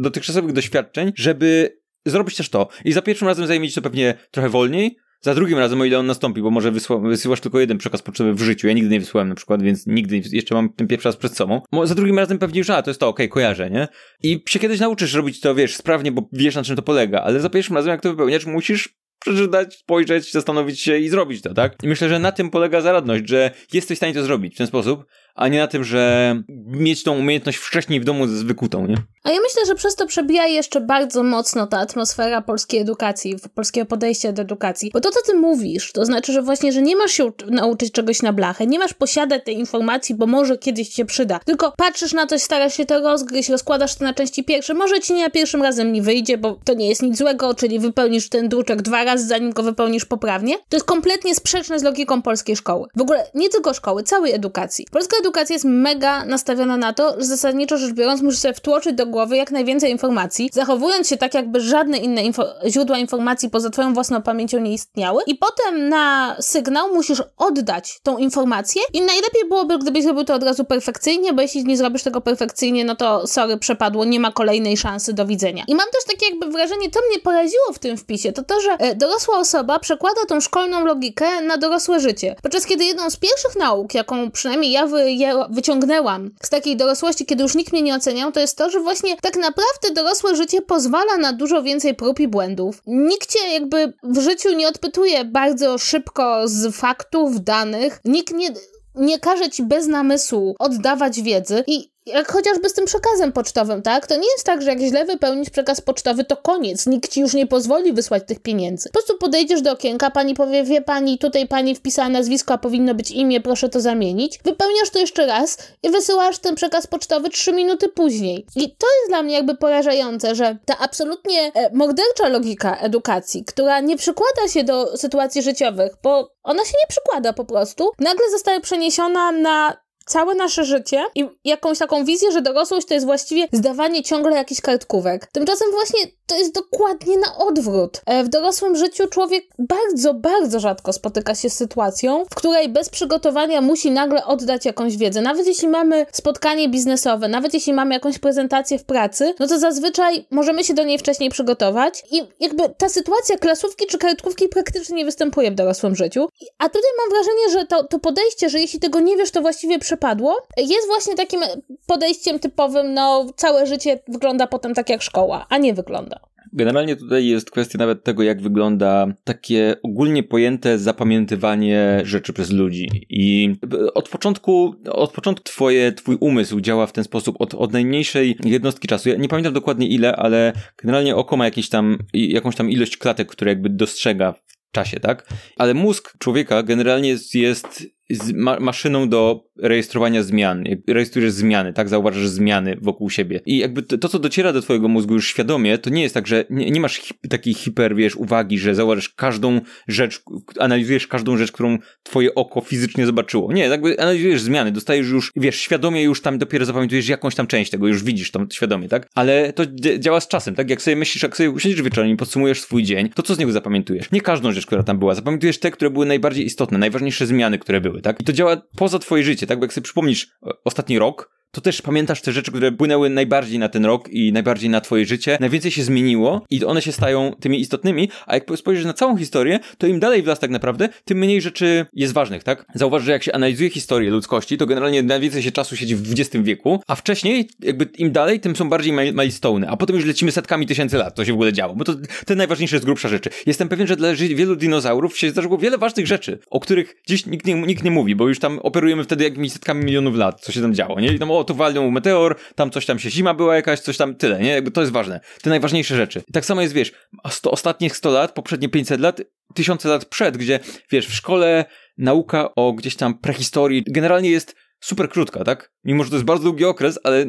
dotychczasowych doświadczeń, żeby zrobić też to. I za pierwszym razem zajmie ci to pewnie trochę wolniej, za drugim razem, o ile on nastąpi, bo może wysła... wysyłasz tylko jeden przekaz pocztowy w życiu. Ja nigdy nie wysłałem na przykład, więc nigdy jeszcze mam ten pierwszy raz przed sobą. Bo za drugim razem pewnie już, a to jest to, okej, okay, kojarzę, nie? I się kiedyś nauczysz robić to, wiesz, sprawnie, bo wiesz, na czym to polega, ale za pierwszym razem, jak to wypełniasz, musisz przeczytać, spojrzeć, zastanowić się i zrobić to, tak? I myślę, że na tym polega zaradność, że jesteś w stanie to zrobić w ten sposób, a nie na tym, że mieć tą umiejętność wcześniej w domu z wykutą, nie? A ja myślę, że przez to przebija jeszcze bardzo mocno ta atmosfera polskiej edukacji, polskiego podejścia do edukacji. Bo to, co ty mówisz, to znaczy, że właśnie, że nie masz się nauczyć czegoś na blachę, nie masz posiadać tej informacji, bo może kiedyś ci się przyda. Tylko patrzysz na coś, starasz się to rozgryźć, rozkładasz to na części pierwsze, może ci nie na pierwszym razem nie wyjdzie, bo to nie jest nic złego, czyli wypełnisz ten druczek dwa razy, zanim go wypełnisz poprawnie. To jest kompletnie sprzeczne z logiką polskiej szkoły. W ogóle nie tylko szkoły, całej edukacji. Polska edukacja jest mega nastawiona na to, że zasadniczo rzecz biorąc musisz sobie wtłoczyć do głowy jak najwięcej informacji, zachowując się tak, jakby żadne inne info źródła informacji poza twoją własną pamięcią nie istniały i potem na sygnał musisz oddać tą informację i najlepiej byłoby, gdybyś zrobił to od razu perfekcyjnie, bo jeśli nie zrobisz tego perfekcyjnie, no to sorry, przepadło, nie ma kolejnej szansy, do widzenia. I mam też takie jakby wrażenie, to mnie poraziło w tym wpisie, to to, że dorosła osoba przekłada tą szkolną logikę na dorosłe życie. Podczas kiedy jedną z pierwszych nauk, jaką przynajmniej ja wy Ja wyciągnęłam z takiej dorosłości, kiedy już nikt mnie nie oceniał, to jest to, że właśnie tak naprawdę dorosłe życie pozwala na dużo więcej prób i błędów. Nikt cię jakby w życiu nie odpytuje bardzo szybko z faktów, danych. Nikt nie, nie każe ci bez namysłu oddawać wiedzy i jak chociażby z tym przekazem pocztowym, tak? To nie jest tak, że jak źle wypełnisz przekaz pocztowy, to koniec. Nikt ci już nie pozwoli wysłać tych pieniędzy. Po prostu podejdziesz do okienka, pani powie, wie pani, tutaj pani wpisała nazwisko, a powinno być imię, proszę to zamienić. Wypełniasz to jeszcze raz i wysyłasz ten przekaz pocztowy trzy minuty później. I to jest dla mnie jakby porażające, że ta absolutnie mordercza logika edukacji, która nie przykłada się do sytuacji życiowych, bo ona się nie przykłada po prostu, nagle zostaje przeniesiona na całe nasze życie i jakąś taką wizję, że dorosłość to jest właściwie zdawanie ciągle jakichś kartkówek. Tymczasem właśnie to jest dokładnie na odwrót. W dorosłym życiu człowiek bardzo, bardzo rzadko spotyka się z sytuacją, w której bez przygotowania musi nagle oddać jakąś wiedzę. Nawet jeśli mamy spotkanie biznesowe, nawet jeśli mamy jakąś prezentację w pracy, no to zazwyczaj możemy się do niej wcześniej przygotować i jakby ta sytuacja klasówki czy kartkówki praktycznie nie występuje w dorosłym życiu. A tutaj mam wrażenie, że to, to podejście, że jeśli tego nie wiesz, to właściwie przy padło, jest właśnie takim podejściem typowym, no całe życie wygląda potem tak jak szkoła, a nie wygląda. Generalnie tutaj jest kwestia nawet tego, jak wygląda takie ogólnie pojęte zapamiętywanie rzeczy przez ludzi. I od początku, od początku twoje, twój umysł działa w ten sposób, od, od najmniejszej jednostki czasu. Ja nie pamiętam dokładnie ile, ale generalnie oko ma jakieś tam, jakąś tam ilość klatek, które jakby dostrzega w czasie, tak? Ale mózg człowieka generalnie jest... jest z ma- maszyną do rejestrowania zmian. Rejestrujesz zmiany, tak? Zauważasz zmiany wokół siebie. I jakby to, to co dociera do twojego mózgu już świadomie, to nie jest tak, że nie, nie masz hi- takiej hiper, wiesz, uwagi, że zauważysz każdą rzecz, analizujesz każdą rzecz, którą twoje oko fizycznie zobaczyło. Nie, jakby analizujesz zmiany, dostajesz już, wiesz, świadomie już tam dopiero zapamiętujesz jakąś tam część tego, już widzisz tam świadomie, tak? Ale to d- działa z czasem, tak? Jak sobie myślisz, jak sobie siedzisz wieczorem i podsumujesz swój dzień, to co z niego zapamiętujesz? Nie każdą rzecz, która tam była. Zapamiętujesz te, które były najbardziej istotne, najważniejsze zmiany, które były. Tak? I to działa poza twoje życie, tak? Bo jak sobie przypomnisz ostatni rok, to też pamiętasz te rzeczy, które płynęły najbardziej na ten rok i najbardziej na twoje życie. Najwięcej się zmieniło i one się stają tymi istotnymi, a jak spojrzysz na całą historię, to im dalej w las tak naprawdę, tym mniej rzeczy jest ważnych, tak? Zauważ, że jak się analizuje historię ludzkości, to generalnie najwięcej się czasu siedzi w dwudziestym wieku, a wcześniej jakby im dalej, tym są bardziej milestone'y, a potem już lecimy setkami tysięcy lat, co się w ogóle działo, bo to te najważniejsze z grubsza rzeczy. Jestem pewien, że dla wielu dinozaurów się zdarzyło wiele ważnych rzeczy, o których dziś nikt nie, nikt nie mówi, bo już tam operujemy wtedy jakimiś setkami milionów lat, co się tam działo, nie? I tam, o, tu walnął meteor, tam coś tam się zima była jakaś, coś tam, tyle, nie? Jakby to jest ważne. Te najważniejsze rzeczy. I tak samo jest, wiesz, sto, ostatnich sto lat, poprzednie pięćset lat, tysiące lat przed, gdzie, wiesz, w szkole nauka o gdzieś tam prehistorii generalnie jest super krótka, tak? Mimo że to jest bardzo długi okres, ale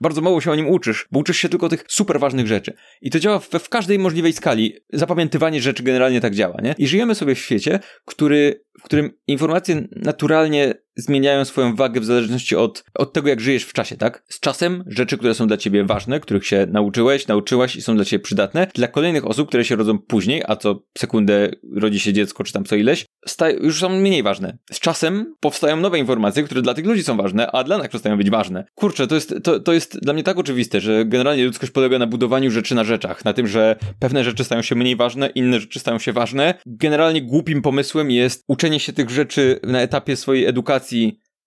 bardzo mało się o nim uczysz, bo uczysz się tylko tych super ważnych rzeczy. I to działa we, w każdej możliwej skali. Zapamiętywanie rzeczy generalnie tak działa, nie? I żyjemy sobie w świecie, który, w którym informacje naturalnie zmieniają swoją wagę w zależności od, od tego, jak żyjesz w czasie, tak? Z czasem rzeczy, które są dla ciebie ważne, których się nauczyłeś, nauczyłaś i są dla ciebie przydatne, dla kolejnych osób, które się rodzą później, a co sekundę rodzi się dziecko, czy tam co ileś, sta- już są mniej ważne. Z czasem powstają nowe informacje, które dla tych ludzi są ważne, a dla nas przestają być ważne. Kurczę, to jest, to, to jest dla mnie tak oczywiste, że generalnie ludzkość polega na budowaniu rzeczy na rzeczach, na tym, że pewne rzeczy stają się mniej ważne, inne rzeczy stają się ważne. Generalnie głupim pomysłem jest uczenie się tych rzeczy na etapie swojej edukacji,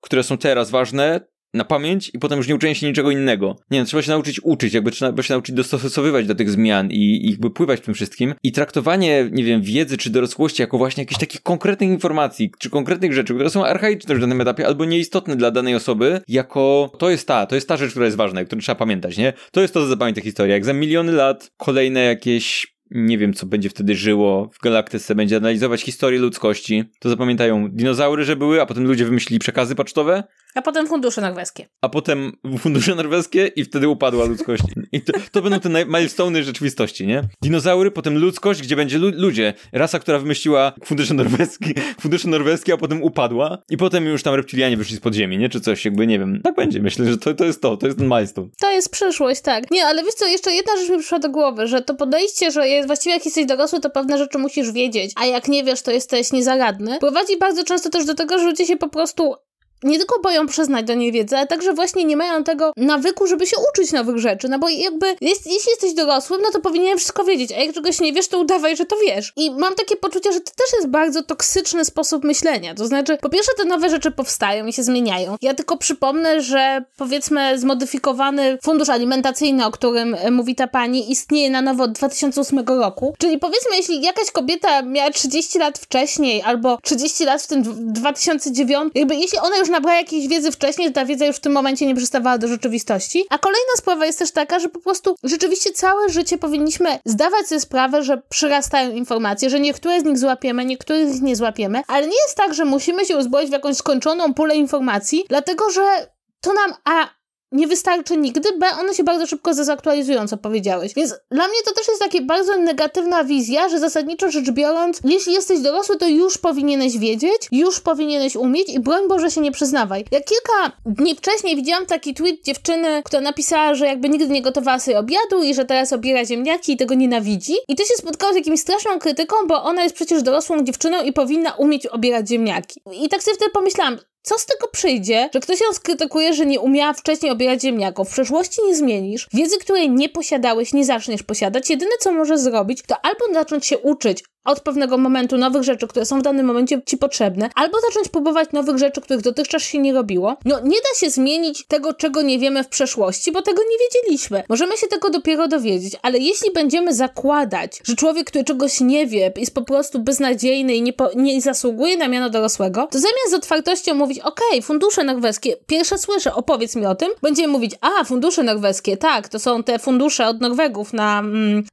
które są teraz ważne, na pamięć i potem już nie uczenie się niczego innego. Nie no, trzeba się nauczyć uczyć, jakby trzeba się nauczyć dostosowywać do tych zmian i, i jakby pływać w tym wszystkim. I traktowanie, nie wiem, wiedzy czy dorosłości jako właśnie jakichś takich konkretnych informacji, czy konkretnych rzeczy, które są archaiczne już na tym etapie, albo nieistotne dla danej osoby, jako to jest ta, to jest ta rzecz, która jest ważna, którą trzeba pamiętać, nie? To jest to, co zapamięta historia. Jak za miliony lat kolejne jakieś... nie wiem, co będzie wtedy żyło w galaktyce, będzie analizować historię ludzkości, to zapamiętają dinozaury, że były, a potem ludzie wymyślili przekazy pocztowe. A potem fundusze norweskie. A potem fundusze norweskie i wtedy upadła ludzkość. I to, to będą te milestone'y rzeczywistości, nie? Dinozaury, potem ludzkość, gdzie będzie lu- ludzie. Rasa, która wymyśliła fundusze norweskie, fundusze norweskie, a potem upadła i potem już tam reptilianie wyszli z podziemi, nie? Czy coś, jakby, nie wiem. Tak będzie, myślę, że to, to jest to, to jest ten milestone. To jest przyszłość, tak. Nie, ale wiesz co, jeszcze jedna rzecz mi przyszła do głowy, że to podejście, że jest właściwie jak jesteś dorosły, to pewne rzeczy musisz wiedzieć, a jak nie wiesz, to jesteś niezaradny. Prowadzi bardzo często też do tego, że ludzie się po prostu... nie tylko boją przyznać do niej wiedzę, ale także właśnie nie mają tego nawyku, żeby się uczyć nowych rzeczy, no bo jakby jest, jeśli jesteś dorosłym, no to powinienem wszystko wiedzieć, a jak czegoś nie wiesz, to udawaj, że to wiesz. I mam takie poczucie, że to też jest bardzo toksyczny sposób myślenia, to znaczy po pierwsze te nowe rzeczy powstają i się zmieniają. Ja tylko przypomnę, że powiedzmy zmodyfikowany fundusz alimentacyjny, o którym mówi ta pani, istnieje na nowo od dwa tysiące ósmego roku, czyli powiedzmy jeśli jakaś kobieta miała trzydzieści lat wcześniej, albo trzydzieści lat w tym dwa tysiące dziewiątym, jakby jeśli ona już nabrała jakiejś wiedzy wcześniej, że ta wiedza już w tym momencie nie przystawała do rzeczywistości. A kolejna sprawa jest też taka, że po prostu rzeczywiście całe życie powinniśmy zdawać sobie sprawę, że przyrastają informacje, że niektóre z nich złapiemy, niektórych z nich nie złapiemy, ale nie jest tak, że musimy się uzbroić w jakąś skończoną pulę informacji, dlatego że to nam a... nie wystarczy nigdy, b, one się bardzo szybko zdezaktualizują, co powiedziałeś. Więc dla mnie to też jest taka bardzo negatywna wizja, że zasadniczo rzecz biorąc, jeśli jesteś dorosły, to już powinieneś wiedzieć, już powinieneś umieć i broń Boże się nie przyznawaj. Ja kilka dni wcześniej widziałam taki tweet dziewczyny, która napisała, że jakby nigdy nie gotowała sobie obiadu i że teraz obiera ziemniaki i tego nienawidzi. I to się spotkało z jakimś straszną krytyką, bo ona jest przecież dorosłą dziewczyną i powinna umieć obierać ziemniaki. I tak sobie wtedy pomyślałam, co z tego przyjdzie, że ktoś ją skrytykuje, że nie umiała wcześniej obierać ziemniaków? W przeszłości nie zmienisz. Wiedzy, której nie posiadałeś, nie zaczniesz posiadać. Jedyne, co możesz zrobić, to albo zacząć się uczyć od pewnego momentu nowych rzeczy, które są w danym momencie ci potrzebne, albo zacząć próbować nowych rzeczy, których dotychczas się nie robiło. No nie da się zmienić tego, czego nie wiemy w przeszłości, bo tego nie wiedzieliśmy. Możemy się tego dopiero dowiedzieć, ale jeśli będziemy zakładać, że człowiek, który czegoś nie wie, jest po prostu beznadziejny i nie, po, nie zasługuje na miano dorosłego, to zamiast z otwartością mówić, okej, fundusze norweskie, pierwsze słyszę, opowiedz mi o tym, będziemy mówić, a, fundusze norweskie, tak, to są te fundusze od Norwegów na,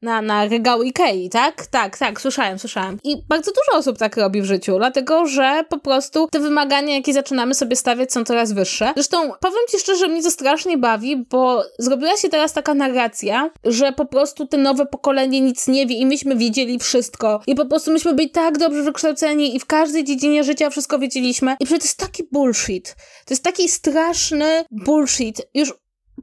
na, na regały Ikei, tak? Tak, tak, słyszałem, słyszałam. I bardzo dużo osób tak robi w życiu, dlatego, że po prostu te wymagania, jakie zaczynamy sobie stawiać, są coraz wyższe. Zresztą powiem ci szczerze, mnie to strasznie bawi, bo zrobiła się teraz taka narracja, że po prostu te nowe pokolenie nic nie wie i myśmy wiedzieli wszystko. I po prostu myśmy byli tak dobrze wykształceni i w każdej dziedzinie życia wszystko wiedzieliśmy. I przecież to jest taki bullshit. To jest taki straszny bullshit. Już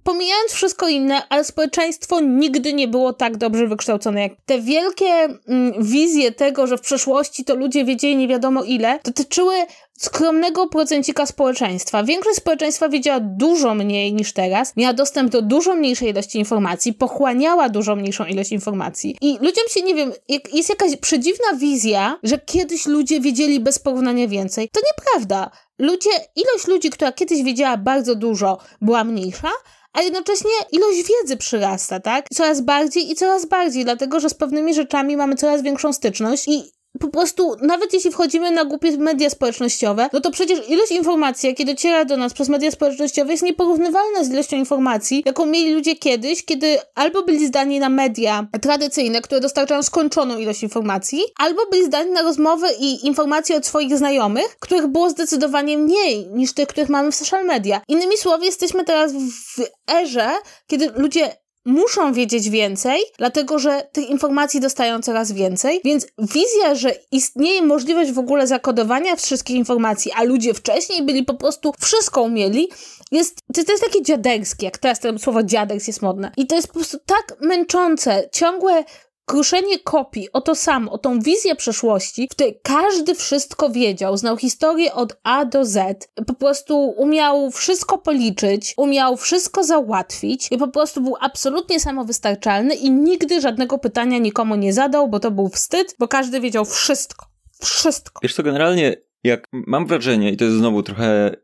pomijając wszystko inne, ale społeczeństwo nigdy nie było tak dobrze wykształcone jak te wielkie mm, wizje tego, że w przeszłości to ludzie wiedzieli nie wiadomo ile, dotyczyły skromnego procencika społeczeństwa. Większość społeczeństwa wiedziała dużo mniej niż teraz, miała dostęp do dużo mniejszej ilości informacji, pochłaniała dużo mniejszą ilość informacji. I ludziom się, nie wiem, jest jakaś przedziwna wizja, że kiedyś ludzie wiedzieli bez porównania więcej. To nieprawda. Ludzie, ilość ludzi, która kiedyś wiedziała bardzo dużo, była mniejsza, a jednocześnie ilość wiedzy przyrasta, tak? Coraz bardziej i coraz bardziej, dlatego, że z pewnymi rzeczami mamy coraz większą styczność i po prostu, nawet jeśli wchodzimy na głupie media społecznościowe, no to przecież ilość informacji, jakie dociera do nas przez media społecznościowe, jest nieporównywalna z ilością informacji, jaką mieli ludzie kiedyś, kiedy albo byli zdani na media tradycyjne, które dostarczają skończoną ilość informacji, albo byli zdani na rozmowy i informacje od swoich znajomych, których było zdecydowanie mniej niż tych, których mamy w social media. Innymi słowy, jesteśmy teraz w erze, kiedy ludzie muszą wiedzieć więcej, dlatego że tych informacji dostają coraz więcej, więc wizja, że istnieje możliwość w ogóle zakodowania wszystkich informacji, a ludzie wcześniej byli po prostu, wszystko umieli, jest, to jest takie dziaderskie, jak teraz to słowo dziaders jest modne. I to jest po prostu tak męczące, ciągłe kruszenie kopii o to samo, o tą wizję przeszłości, w której każdy wszystko wiedział, znał historię od A do Z, po prostu umiał wszystko policzyć, umiał wszystko załatwić i po prostu był absolutnie samowystarczalny i nigdy żadnego pytania nikomu nie zadał, bo to był wstyd, bo każdy wiedział wszystko. Wszystko. Wiesz co, generalnie jak mam wrażenie, i to jest znowu trochę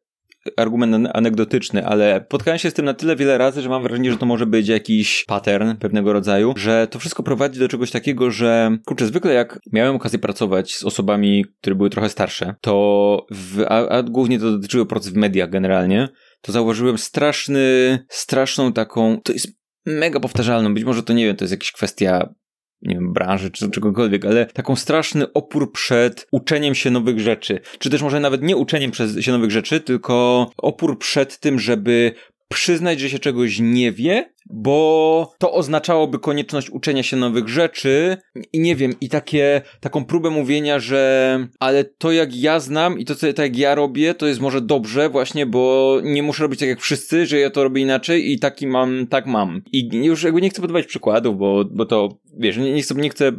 argument anegdotyczny, ale spotkałem się z tym na tyle wiele razy, że mam wrażenie, że to może być jakiś pattern pewnego rodzaju, że to wszystko prowadzi do czegoś takiego, że kurczę, zwykle jak miałem okazję pracować z osobami, które były trochę starsze, to w, a, a głównie to dotyczyło pracy w mediach generalnie, to zauważyłem straszny, straszną taką, to jest mega powtarzalną, być może to nie wiem, to jest jakaś kwestia nie wiem, branży czy czegokolwiek, ale taką straszny opór przed uczeniem się nowych rzeczy. Czy też może nawet nie uczeniem się nowych rzeczy, tylko opór przed tym, żeby przyznać, że się czegoś nie wie, bo to oznaczałoby konieczność uczenia się nowych rzeczy i nie wiem, i takie, taką próbę mówienia, że ale to jak ja znam i to co tak jak ja robię, to jest może dobrze właśnie, bo nie muszę robić tak jak wszyscy, że ja to robię inaczej i taki mam, tak mam. I już jakby nie chcę podawać przykładów, bo, bo to, wiesz, nie chcę, nie chcę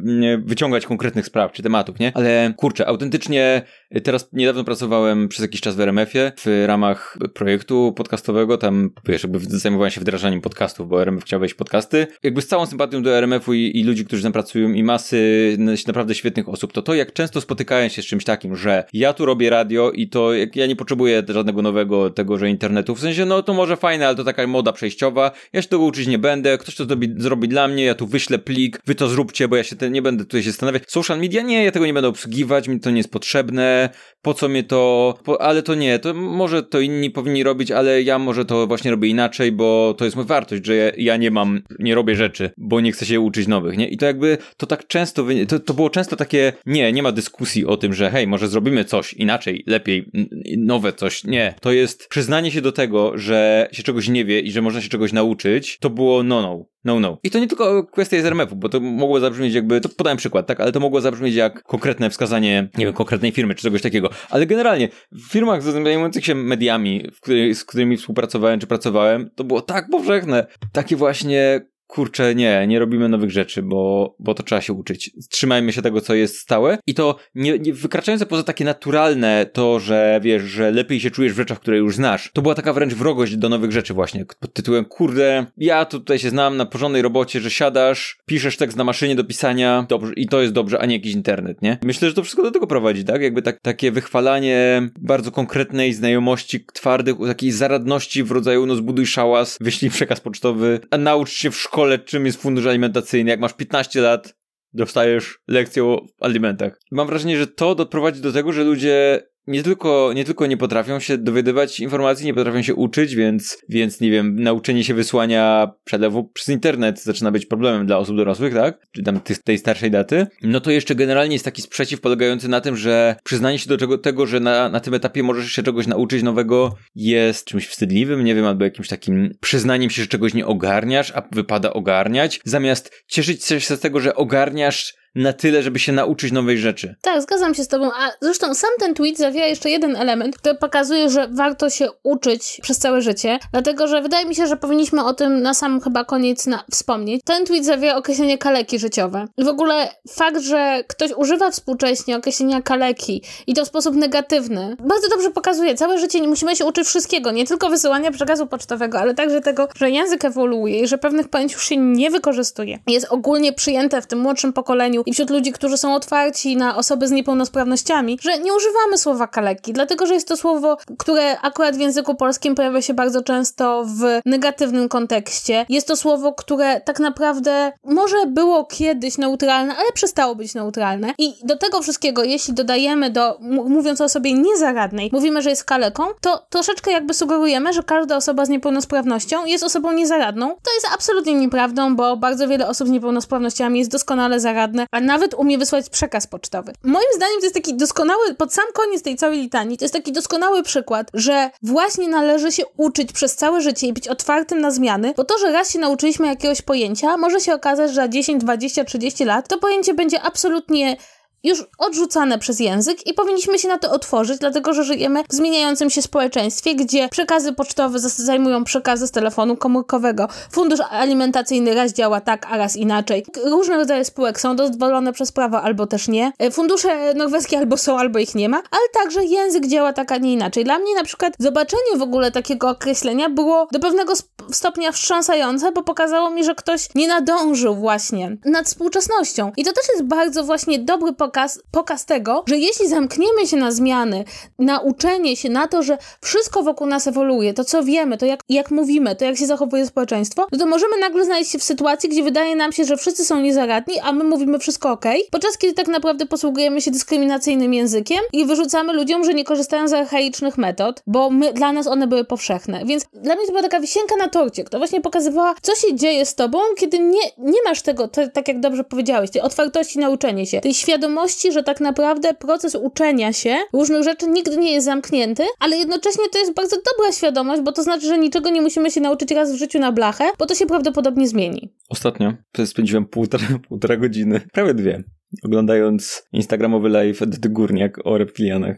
wyciągać konkretnych spraw czy tematów, nie? Ale kurczę, autentycznie teraz niedawno pracowałem przez jakiś czas w R M F-ie w ramach projektu podcastowego, tam wiesz, jakby zajmowałem się wdrażaniem podcastów, bo R M F chciał wejść podcasty. Jakby z całą sympatią do R M F-u i, i ludzi, którzy tam pracują i masy naprawdę świetnych osób, to to jak często spotykałem się z czymś takim, że ja tu robię radio i to jak ja nie potrzebuję żadnego nowego tego, że internetu, w sensie no to może fajne, ale to taka moda przejściowa, ja się tego uczyć nie będę, ktoś to zrobi, zrobi dla mnie, ja tu wyślę plik, wy to zróbcie, bo ja się te, nie będę tutaj się zastanawiać. Social media? Nie, ja tego nie będę obsługiwać, mi to nie jest potrzebne, po co mnie to, po, ale to nie, to może to inni powinni robić, ale ja może to właśnie robię inaczej, bo to jest moja wartość, że ja ja nie mam, nie robię rzeczy, bo nie chcę się uczyć nowych, nie? I to jakby, to tak często, to, to było często takie, nie, nie ma dyskusji o tym, że hej, może zrobimy coś inaczej, lepiej, nowe coś, nie. To jest przyznanie się do tego, że się czegoś nie wie i że można się czegoś nauczyć, to było no, no, no, no. I to nie tylko kwestia z R M F-u, bo to mogło zabrzmieć jakby, to podałem przykład, tak, ale to mogło zabrzmieć jak konkretne wskazanie, nie wiem, konkretnej firmy czy czegoś takiego, ale generalnie w firmach zajmujących się mediami, w której, z którymi współpracowałem czy pracowałem, to było tak powszechne, takie właśnie kurczę, nie, nie robimy nowych rzeczy, bo, bo to trzeba się uczyć. Trzymajmy się tego, co jest stałe. I to nie, nie wykraczające poza takie naturalne to, że wiesz, że lepiej się czujesz w rzeczach, które już znasz. To była taka wręcz wrogość do nowych rzeczy właśnie. Pod tytułem, kurde, ja tutaj się znam na porządnej robocie, że siadasz, piszesz tekst na maszynie do pisania dobrze, i to jest dobrze, a nie jakiś internet, nie? Myślę, że to wszystko do tego prowadzi, tak? Jakby tak, takie wychwalanie bardzo konkretnej znajomości twardych, takiej zaradności w rodzaju, no zbuduj szałas, wyślij przekaz pocztowy, a naucz się w szkole, czym jest fundusz alimentacyjny. Jak masz piętnaście lat, dostajesz lekcję o alimentach. Mam wrażenie, że to doprowadzi do tego, że ludzie nie tylko, nie tylko nie potrafią się dowiadywać informacji, nie potrafią się uczyć, więc, więc nie wiem, nauczenie się wysłania przelewu przez internet zaczyna być problemem dla osób dorosłych, tak? Czy tam ty, tej starszej daty. No to jeszcze generalnie jest taki sprzeciw polegający na tym, że przyznanie się do czego, tego, że na, na tym etapie możesz się czegoś nauczyć nowego, jest czymś wstydliwym, nie wiem, albo jakimś takim przyznaniem się, że czegoś nie ogarniasz, a wypada ogarniać, zamiast cieszyć się z tego, że ogarniasz na tyle, żeby się nauczyć nowej rzeczy. Tak, zgadzam się z tobą, a zresztą sam ten tweet zawiera jeszcze jeden element, który pokazuje, że warto się uczyć przez całe życie, dlatego, że wydaje mi się, że powinniśmy o tym na sam chyba koniec na- wspomnieć. Ten tweet zawiera określenie kaleki życiowe. I w ogóle fakt, że ktoś używa współcześnie określenia kaleki i to w sposób negatywny, bardzo dobrze pokazuje. Całe życie nie musimy się uczyć wszystkiego, nie tylko wysyłania przekazu pocztowego, ale także tego, że język ewoluuje i że pewnych pojęć już się nie wykorzystuje. Jest ogólnie przyjęte w tym młodszym pokoleniu i wśród ludzi, którzy są otwarci na osoby z niepełnosprawnościami, że nie używamy słowa kaleki, dlatego, że jest to słowo, które akurat w języku polskim pojawia się bardzo często w negatywnym kontekście. Jest to słowo, które tak naprawdę może było kiedyś neutralne, ale przestało być neutralne i do tego wszystkiego, jeśli dodajemy do, mówiąc o osobie niezaradnej, mówimy, że jest kaleką, to troszeczkę jakby sugerujemy, że każda osoba z niepełnosprawnością jest osobą niezaradną. To jest absolutnie nieprawdą, bo bardzo wiele osób z niepełnosprawnościami jest doskonale zaradne, a nawet umie wysłać przekaz pocztowy. Moim zdaniem to jest taki doskonały, pod sam koniec tej całej litanii, to jest taki doskonały przykład, że właśnie należy się uczyć przez całe życie i być otwartym na zmiany, bo to, że raz się nauczyliśmy jakiegoś pojęcia, może się okazać, że za dziesięć, dwadzieścia, trzydzieści lat to pojęcie będzie absolutnie już odrzucane przez język i powinniśmy się na to otworzyć, dlatego, że żyjemy w zmieniającym się społeczeństwie, gdzie przekazy pocztowe zajmują przekazy z telefonu komórkowego. Fundusz alimentacyjny raz działa tak, a raz inaczej. Różne rodzaje spółek są dozwolone przez prawo albo też nie. Fundusze norweskie albo są, albo ich nie ma, ale także język działa tak, a nie inaczej. Dla mnie na przykład zobaczenie w ogóle takiego określenia było do pewnego stopnia wstrząsające, bo pokazało mi, że ktoś nie nadążył właśnie nad współczesnością. I to też jest bardzo właśnie dobry pokaz Pokaz, pokaz tego, że jeśli zamkniemy się na zmiany, na uczenie się, na to, że wszystko wokół nas ewoluuje, to co wiemy, to jak, jak mówimy, to jak się zachowuje społeczeństwo, no to możemy nagle znaleźć się w sytuacji, gdzie wydaje nam się, że wszyscy są niezaradni, a my mówimy wszystko okej, okay, podczas kiedy tak naprawdę posługujemy się dyskryminacyjnym językiem i wyrzucamy ludziom, że nie korzystają z archaicznych metod, bo my, dla nas one były powszechne. Więc dla mnie to była taka wisienka na torcie, która właśnie pokazywała, co się dzieje z tobą, kiedy nie, nie masz tego, te, tak jak dobrze powiedziałeś, tej otwartości na uczenie się, tej świadomości, że tak naprawdę proces uczenia się różnych rzeczy nigdy nie jest zamknięty, ale jednocześnie to jest bardzo dobra świadomość, bo to znaczy, że niczego nie musimy się nauczyć raz w życiu na blachę, bo to się prawdopodobnie zmieni. Ostatnio spędziłem półtora, półtora godziny, prawie dwie, oglądając instagramowy live Edyty Górniak o reptilianach.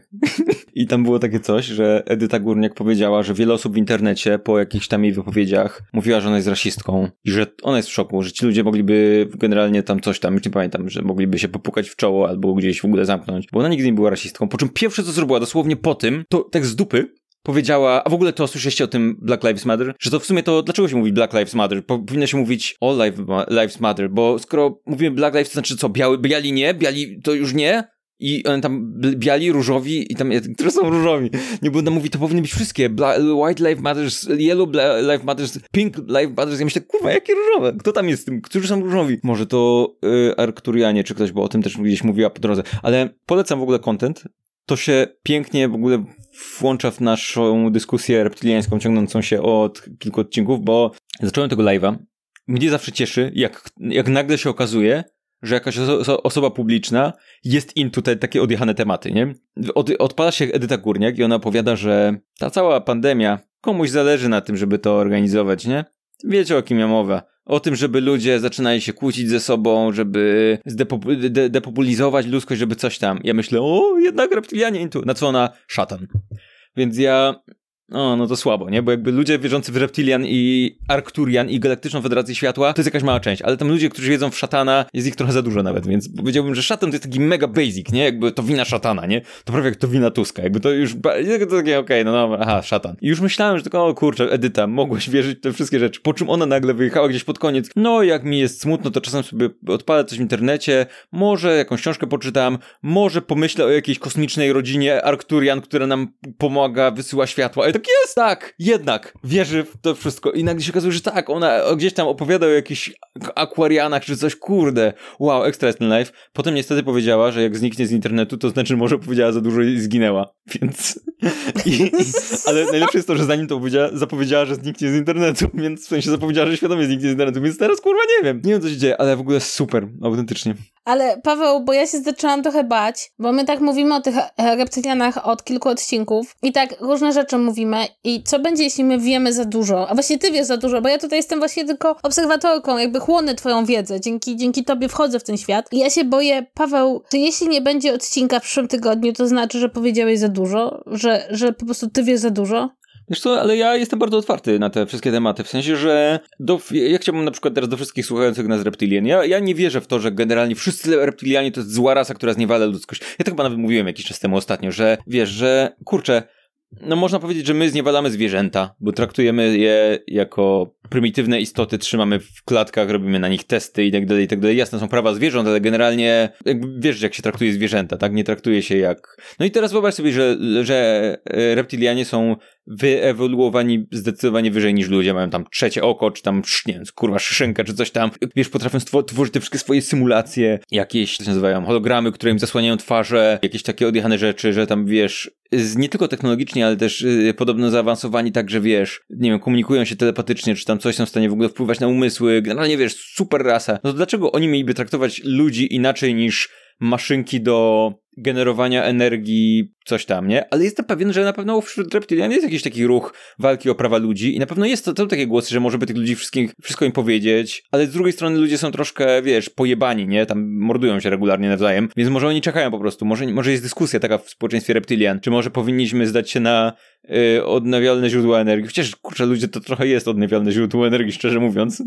I tam było takie coś, że Edyta Górniak powiedziała, że wiele osób w internecie po jakichś tam jej wypowiedziach mówiła, że ona jest rasistką i że ona jest w szoku, że ci ludzie mogliby generalnie tam coś tam, już nie pamiętam, że mogliby się popukać w czoło albo gdzieś w ogóle zamknąć, bo ona nigdy nie była rasistką. Po czym pierwsze, co zrobiła dosłownie po tym, to tak z dupy powiedziała, a w ogóle to słyszeliście o tym Black Lives Matter? Że to w sumie to, dlaczego się mówi Black Lives Matter? Powinno się mówić All Lives Matter, bo skoro mówimy Black Lives, to znaczy co, biały, biali nie? Biali to już nie? I one tam biali, różowi i tam, które są różowi, nie będą mówić, to powinny być wszystkie, Bla, white life matters, yellow life matters, pink life matters. Ja myślę, kurwa, jakie różowe, kto tam jest z tym, którzy są różowi, może to yy, Arkturianie czy ktoś, bo o tym też gdzieś mówiła po drodze, ale polecam w ogóle content. To się pięknie w ogóle włącza w naszą dyskusję reptiliańską ciągnącą się od kilku odcinków, bo zacząłem tego live'a, mnie zawsze cieszy, jak, jak nagle się okazuje, że jakaś oso- osoba publiczna jest into te takie odjechane tematy, nie? Od, odpala się Edyta Górniak i ona opowiada, że ta cała pandemia, komuś zależy na tym, żeby to organizować, nie? Wiecie, o kim ja mowa. O tym, żeby ludzie zaczynali się kłócić ze sobą, żeby zdepo- de- depopulizować ludzkość, żeby coś tam. Ja myślę, o, jednak reptilianie intu. Na co ona? Szatan. Więc ja O, no to słabo, nie? Bo jakby ludzie wierzący w Reptilian i Arkturian i Galaktyczną Federację Światła, to jest jakaś mała część, ale tam ludzie, którzy wiedzą w szatana, jest ich trochę za dużo nawet, więc powiedziałbym, że szatan to jest taki mega basic, nie? Jakby to wina szatana, nie? To prawie jak to wina Tuska, jakby to już to takie, okej, okay, no dobra, aha, szatan. I już myślałem, że tylko, o kurczę, Edyta, mogłeś wierzyć w te wszystkie rzeczy, po czym ona nagle wyjechała gdzieś pod koniec, no jak mi jest smutno, to czasem sobie odpalę coś w internecie, może jakąś książkę poczytam, może pomyślę o jakiejś kosmicznej rodzinie Arkturian, która nam pomaga, wysyła światła. Tak jest, tak, jednak wierzy w to wszystko i nagle się okazuje, że tak, ona gdzieś tam opowiada o jakichś akwarianach czy coś, kurde, wow, extra jest ten life. Potem niestety powiedziała, że jak zniknie z internetu, to znaczy może powiedziała za dużo i zginęła, więc I, i, ale najlepsze jest to, że zanim to powiedziała, zapowiedziała, że zniknie z internetu, więc w sensie zapowiedziała, że świadomie zniknie z internetu, więc teraz kurwa nie wiem, nie wiem co się dzieje, ale w ogóle super, autentycznie. Ale Paweł, bo ja się zaczęłam trochę bać, bo my tak mówimy o tych reptylianach od kilku odcinków i tak różne rzeczy mówimy. I co będzie, jeśli my wiemy za dużo? A właśnie ty wiesz za dużo, bo ja tutaj jestem właśnie tylko obserwatorką, jakby chłonę twoją wiedzę. Dzięki, dzięki tobie wchodzę w ten świat. I ja się boję, Paweł, to jeśli nie będzie odcinka w przyszłym tygodniu, to znaczy, że powiedziałeś za dużo? Że, że po prostu ty wiesz za dużo? Wiesz co, ale ja jestem bardzo otwarty na te wszystkie tematy, w sensie, że do, ja chciałbym na przykład teraz do wszystkich słuchających nas reptilian, ja, ja nie wierzę w to, że generalnie wszyscy reptilianie to jest zła rasa, która zniewala ludzkość. Ja to chyba nawet mówiłem jakiś czas temu ostatnio, że wiesz, że kurczę, no można powiedzieć, że my zniewalamy zwierzęta, bo traktujemy je jako prymitywne istoty, trzymamy w klatkach, robimy na nich testy i tak dalej, i tak dalej. Jasne, są prawa zwierząt, ale generalnie jakby wiesz, jak się traktuje zwierzęta, tak? Nie traktuje się jak... No i teraz wyobraź sobie, że, że reptilianie są wyewoluowani zdecydowanie wyżej niż ludzie, mają tam trzecie oko, czy tam, nie wiem, kurwa szyszynkę, czy coś tam. Wiesz, potrafią stworzyć te wszystkie swoje symulacje, jakieś, co się nazywają, hologramy, które im zasłaniają twarze, jakieś takie odjechane rzeczy, że tam, wiesz, nie tylko technologicznie, ale też yy, podobno zaawansowani tak, że wiesz, nie wiem, komunikują się telepatycznie, czy tam coś są w stanie w ogóle wpływać na umysły, generalnie wiesz, super rasa. No to dlaczego oni mieliby traktować ludzi inaczej niż maszynki do generowania energii, coś tam, nie? Ale jestem pewien, że na pewno wśród reptilian jest jakiś taki ruch walki o prawa ludzi i na pewno jest to, to takie głosy, że może by tych ludzi wszystkich, wszystko im powiedzieć, ale z drugiej strony ludzie są troszkę, wiesz, pojebani, nie? Tam mordują się regularnie nawzajem, więc może oni czekają po prostu, może, może jest dyskusja taka w społeczeństwie reptilian, czy może powinniśmy zdać się na yy, odnawialne źródła energii, chociaż kurczę, ludzie to trochę jest odnawialne źródło energii, szczerze mówiąc.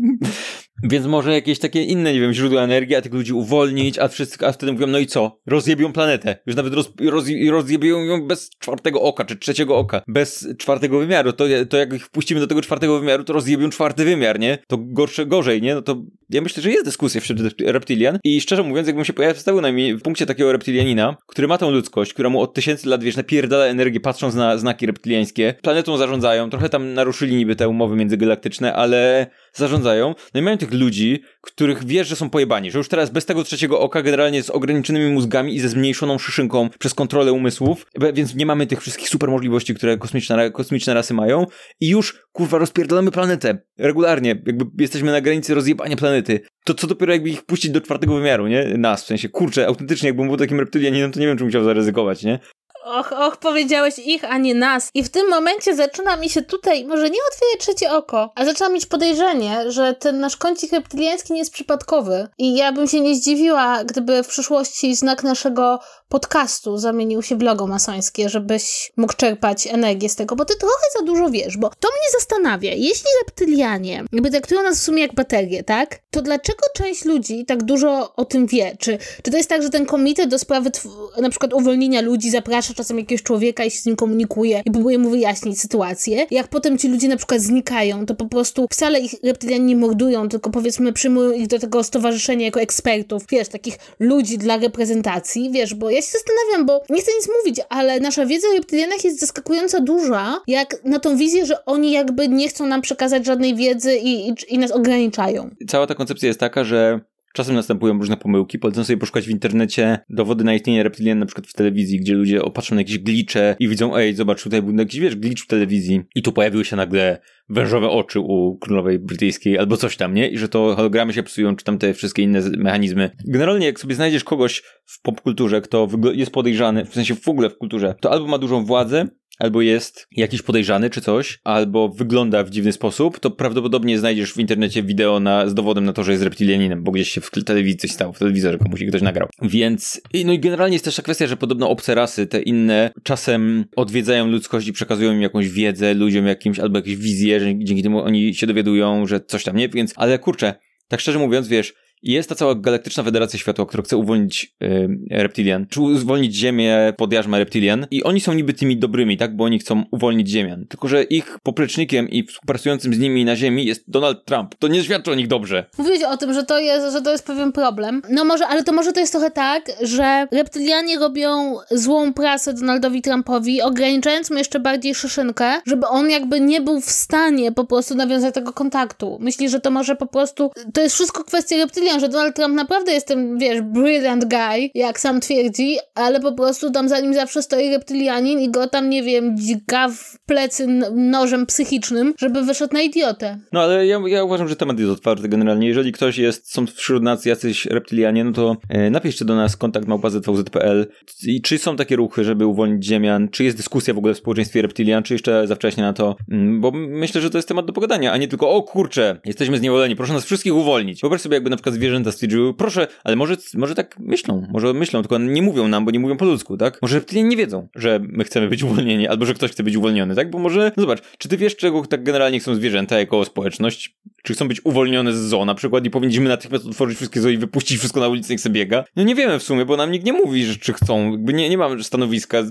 Więc może jakieś takie inne, nie wiem, źródła energii, a tych ludzi uwolnić, a wszyscy, a wtedy mówią, no i co? Rozjebią planetę. Już nawet roz, roz, rozjebią ją bez czwartego oka, czy trzeciego oka. Bez czwartego wymiaru. To, to jak ich wpuścimy do tego czwartego wymiaru, to rozjebią czwarty wymiar, nie? To gorsze, gorzej, nie? No to ja myślę, że jest dyskusja wśród reptilian i szczerze mówiąc, jakbym się pojawił, stawił na mi w punkcie takiego reptilianina, który ma tą ludzkość, która mu od tysięcy lat, wiesz, napierdala energię, patrząc na znaki reptiliańskie. Planetą zarządzają, trochę tam naruszyli niby te umowy międzygalaktyczne, ale zarządzają. No i mają tych ludzi, których wiesz, że są pojebani, że już teraz bez tego trzeciego oka generalnie z ograniczonymi mózgami i ze zmniejszoną szyszynką przez kontrolę umysłów, więc nie mamy tych wszystkich super możliwości, które kosmiczne, kosmiczne rasy mają i już, kurwa, rozpierdolamy planetę. Regularnie, jakby jesteśmy na granicy rozjebania planety. To co dopiero jakby ich puścić do czwartego wymiaru, nie? Nas, w sensie, kurczę, autentycznie, jakbym był takim reptylianinem, to nie wiem, czy musiał zaryzykować, nie? Och, och, powiedziałeś ich, a nie nas. I w tym momencie zaczyna mi się tutaj, może nie otwierać trzecie oko, a zaczyna mieć podejrzenie, że ten nasz kącik reptyliański nie jest przypadkowy. I ja bym się nie zdziwiła, gdyby w przyszłości znak naszego podcastu zamienił się w logo masońskie, żebyś mógł czerpać energię z tego, bo ty trochę za dużo wiesz, bo to mnie zastanawia. Jeśli reptylianie jakby traktują nas w sumie jak baterie, tak? To dlaczego część ludzi tak dużo o tym wie? Czy, czy to jest tak, że ten komitet do sprawy tw- na przykład uwolnienia ludzi zaprasza czasem jakiegoś człowieka i się z nim komunikuje i próbuje mu wyjaśnić sytuację. Jak potem ci ludzie na przykład znikają, to po prostu wcale ich reptylianie nie mordują, tylko powiedzmy przyjmują ich do tego stowarzyszenia jako ekspertów, wiesz, takich ludzi dla reprezentacji, wiesz, bo ja się zastanawiam, bo nie chcę nic mówić, ale nasza wiedza o reptylianach jest zaskakująco duża, jak na tą wizję, że oni jakby nie chcą nam przekazać żadnej wiedzy i, i, i nas ograniczają. Cała ta koncepcja jest taka, że czasem następują różne pomyłki, polecam sobie poszukać w internecie dowody na istnienie reptilian, na przykład w telewizji, gdzie ludzie opatrzą na jakieś glicze i widzą, ej, zobacz, tutaj był jakiś, wiesz, glitch w telewizji i tu pojawiły się nagle wężowe oczy u królowej brytyjskiej albo coś tam, nie? I że to hologramy się psują, czy tam te wszystkie inne mechanizmy. Generalnie jak sobie znajdziesz kogoś w popkulturze, kto jest podejrzany, w sensie w ogóle w kulturze, to albo ma dużą władzę, albo jest jakiś podejrzany czy coś, albo wygląda w dziwny sposób, to prawdopodobnie znajdziesz w internecie wideo na, z dowodem na to, że jest reptilianinem, bo gdzieś się w telewizji coś stało, w telewizorze komuś ktoś nagrał. Więc, i no i generalnie jest też ta kwestia, że podobno obce rasy, te inne, czasem odwiedzają ludzkość i przekazują im jakąś wiedzę, ludziom jakimś, albo jakieś wizje, że dzięki temu oni się dowiadują, że coś tam nie, więc, ale kurczę, tak szczerze mówiąc, wiesz, jest ta cała galaktyczna federacja światła, która chce uwolnić yy, reptilian, czy uwolnić Ziemię pod jarzma reptilian i oni są niby tymi dobrymi, tak, bo oni chcą uwolnić Ziemian, tylko że ich poplecznikiem i współpracującym z nimi na Ziemi jest Donald Trump. To nie świadczy o nich dobrze. Mówiłeś o tym, że to jest, że to jest pewien problem. No może, ale to może to jest trochę tak, że reptylianie robią złą prasę Donaldowi Trumpowi, ograniczając mu jeszcze bardziej szyszynkę, żeby on jakby nie był w stanie po prostu nawiązać tego kontaktu. Myśli, że to może po prostu, to jest wszystko kwestia reptylian, że Donald Trump naprawdę jest tym, wiesz, brilliant guy, jak sam twierdzi, ale po prostu tam za nim zawsze stoi reptylianin i go tam, nie wiem, dzika w plecy nożem psychicznym, żeby wyszedł na idiotę. No ale ja, ja uważam, że temat jest otwarty generalnie. Jeżeli ktoś jest, są wśród nas jacyś reptylianie, no to e, napiszcie do nas kontakt małpa zet v zet kropka p l i czy są takie ruchy, żeby uwolnić Ziemian, czy jest dyskusja w ogóle w społeczeństwie reptylian, czy jeszcze za wcześnie na to, bo myślę, że to jest temat do pogadania, a nie tylko, o kurczę, jesteśmy zniewoleni, proszę nas wszystkich uwolnić. Wyobraź sobie, jakby na przykład zwierzęta stwierdziły, proszę, ale może, może tak myślą, może myślą, tylko nie mówią nam, bo nie mówią po ludzku, tak? Może reptylianie nie wiedzą, że my chcemy być uwolnieni, albo że ktoś chce być uwolniony, tak? Bo może, no zobacz, czy ty wiesz, czego tak generalnie chcą zwierzęta jako społeczność? Czy chcą być uwolnione z zoo na przykład i powinniśmy natychmiast otworzyć wszystkie zoo i wypuścić wszystko na ulicę, niech sobie biega? No nie wiemy w sumie, bo nam nikt nie mówi, że czy chcą, jakby nie, nie mam stanowiska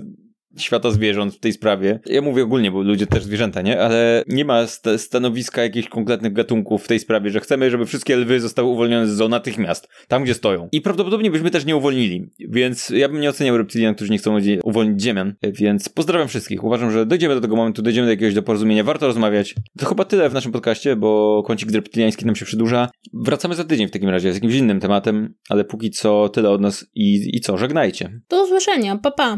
świata zwierząt w tej sprawie. Ja mówię ogólnie, bo ludzie też zwierzęta, nie? Ale nie ma st- stanowiska jakichś konkretnych gatunków w tej sprawie, że chcemy, żeby wszystkie lwy zostały uwolnione z zoo natychmiast, tam gdzie stoją. I prawdopodobnie byśmy też nie uwolnili, więc ja bym nie oceniał reptilian, którzy nie chcą uwolnić Ziemian, więc pozdrawiam wszystkich. Uważam, że dojdziemy do tego momentu, dojdziemy do jakiegoś do porozumienia, warto rozmawiać. To chyba tyle w naszym podcaście, bo kącik reptiliański nam się przedłuża. Wracamy za tydzień w takim razie z jakimś innym tematem, ale póki co tyle od nas i, i co, żegnajcie. Do usłyszenia, pa pa.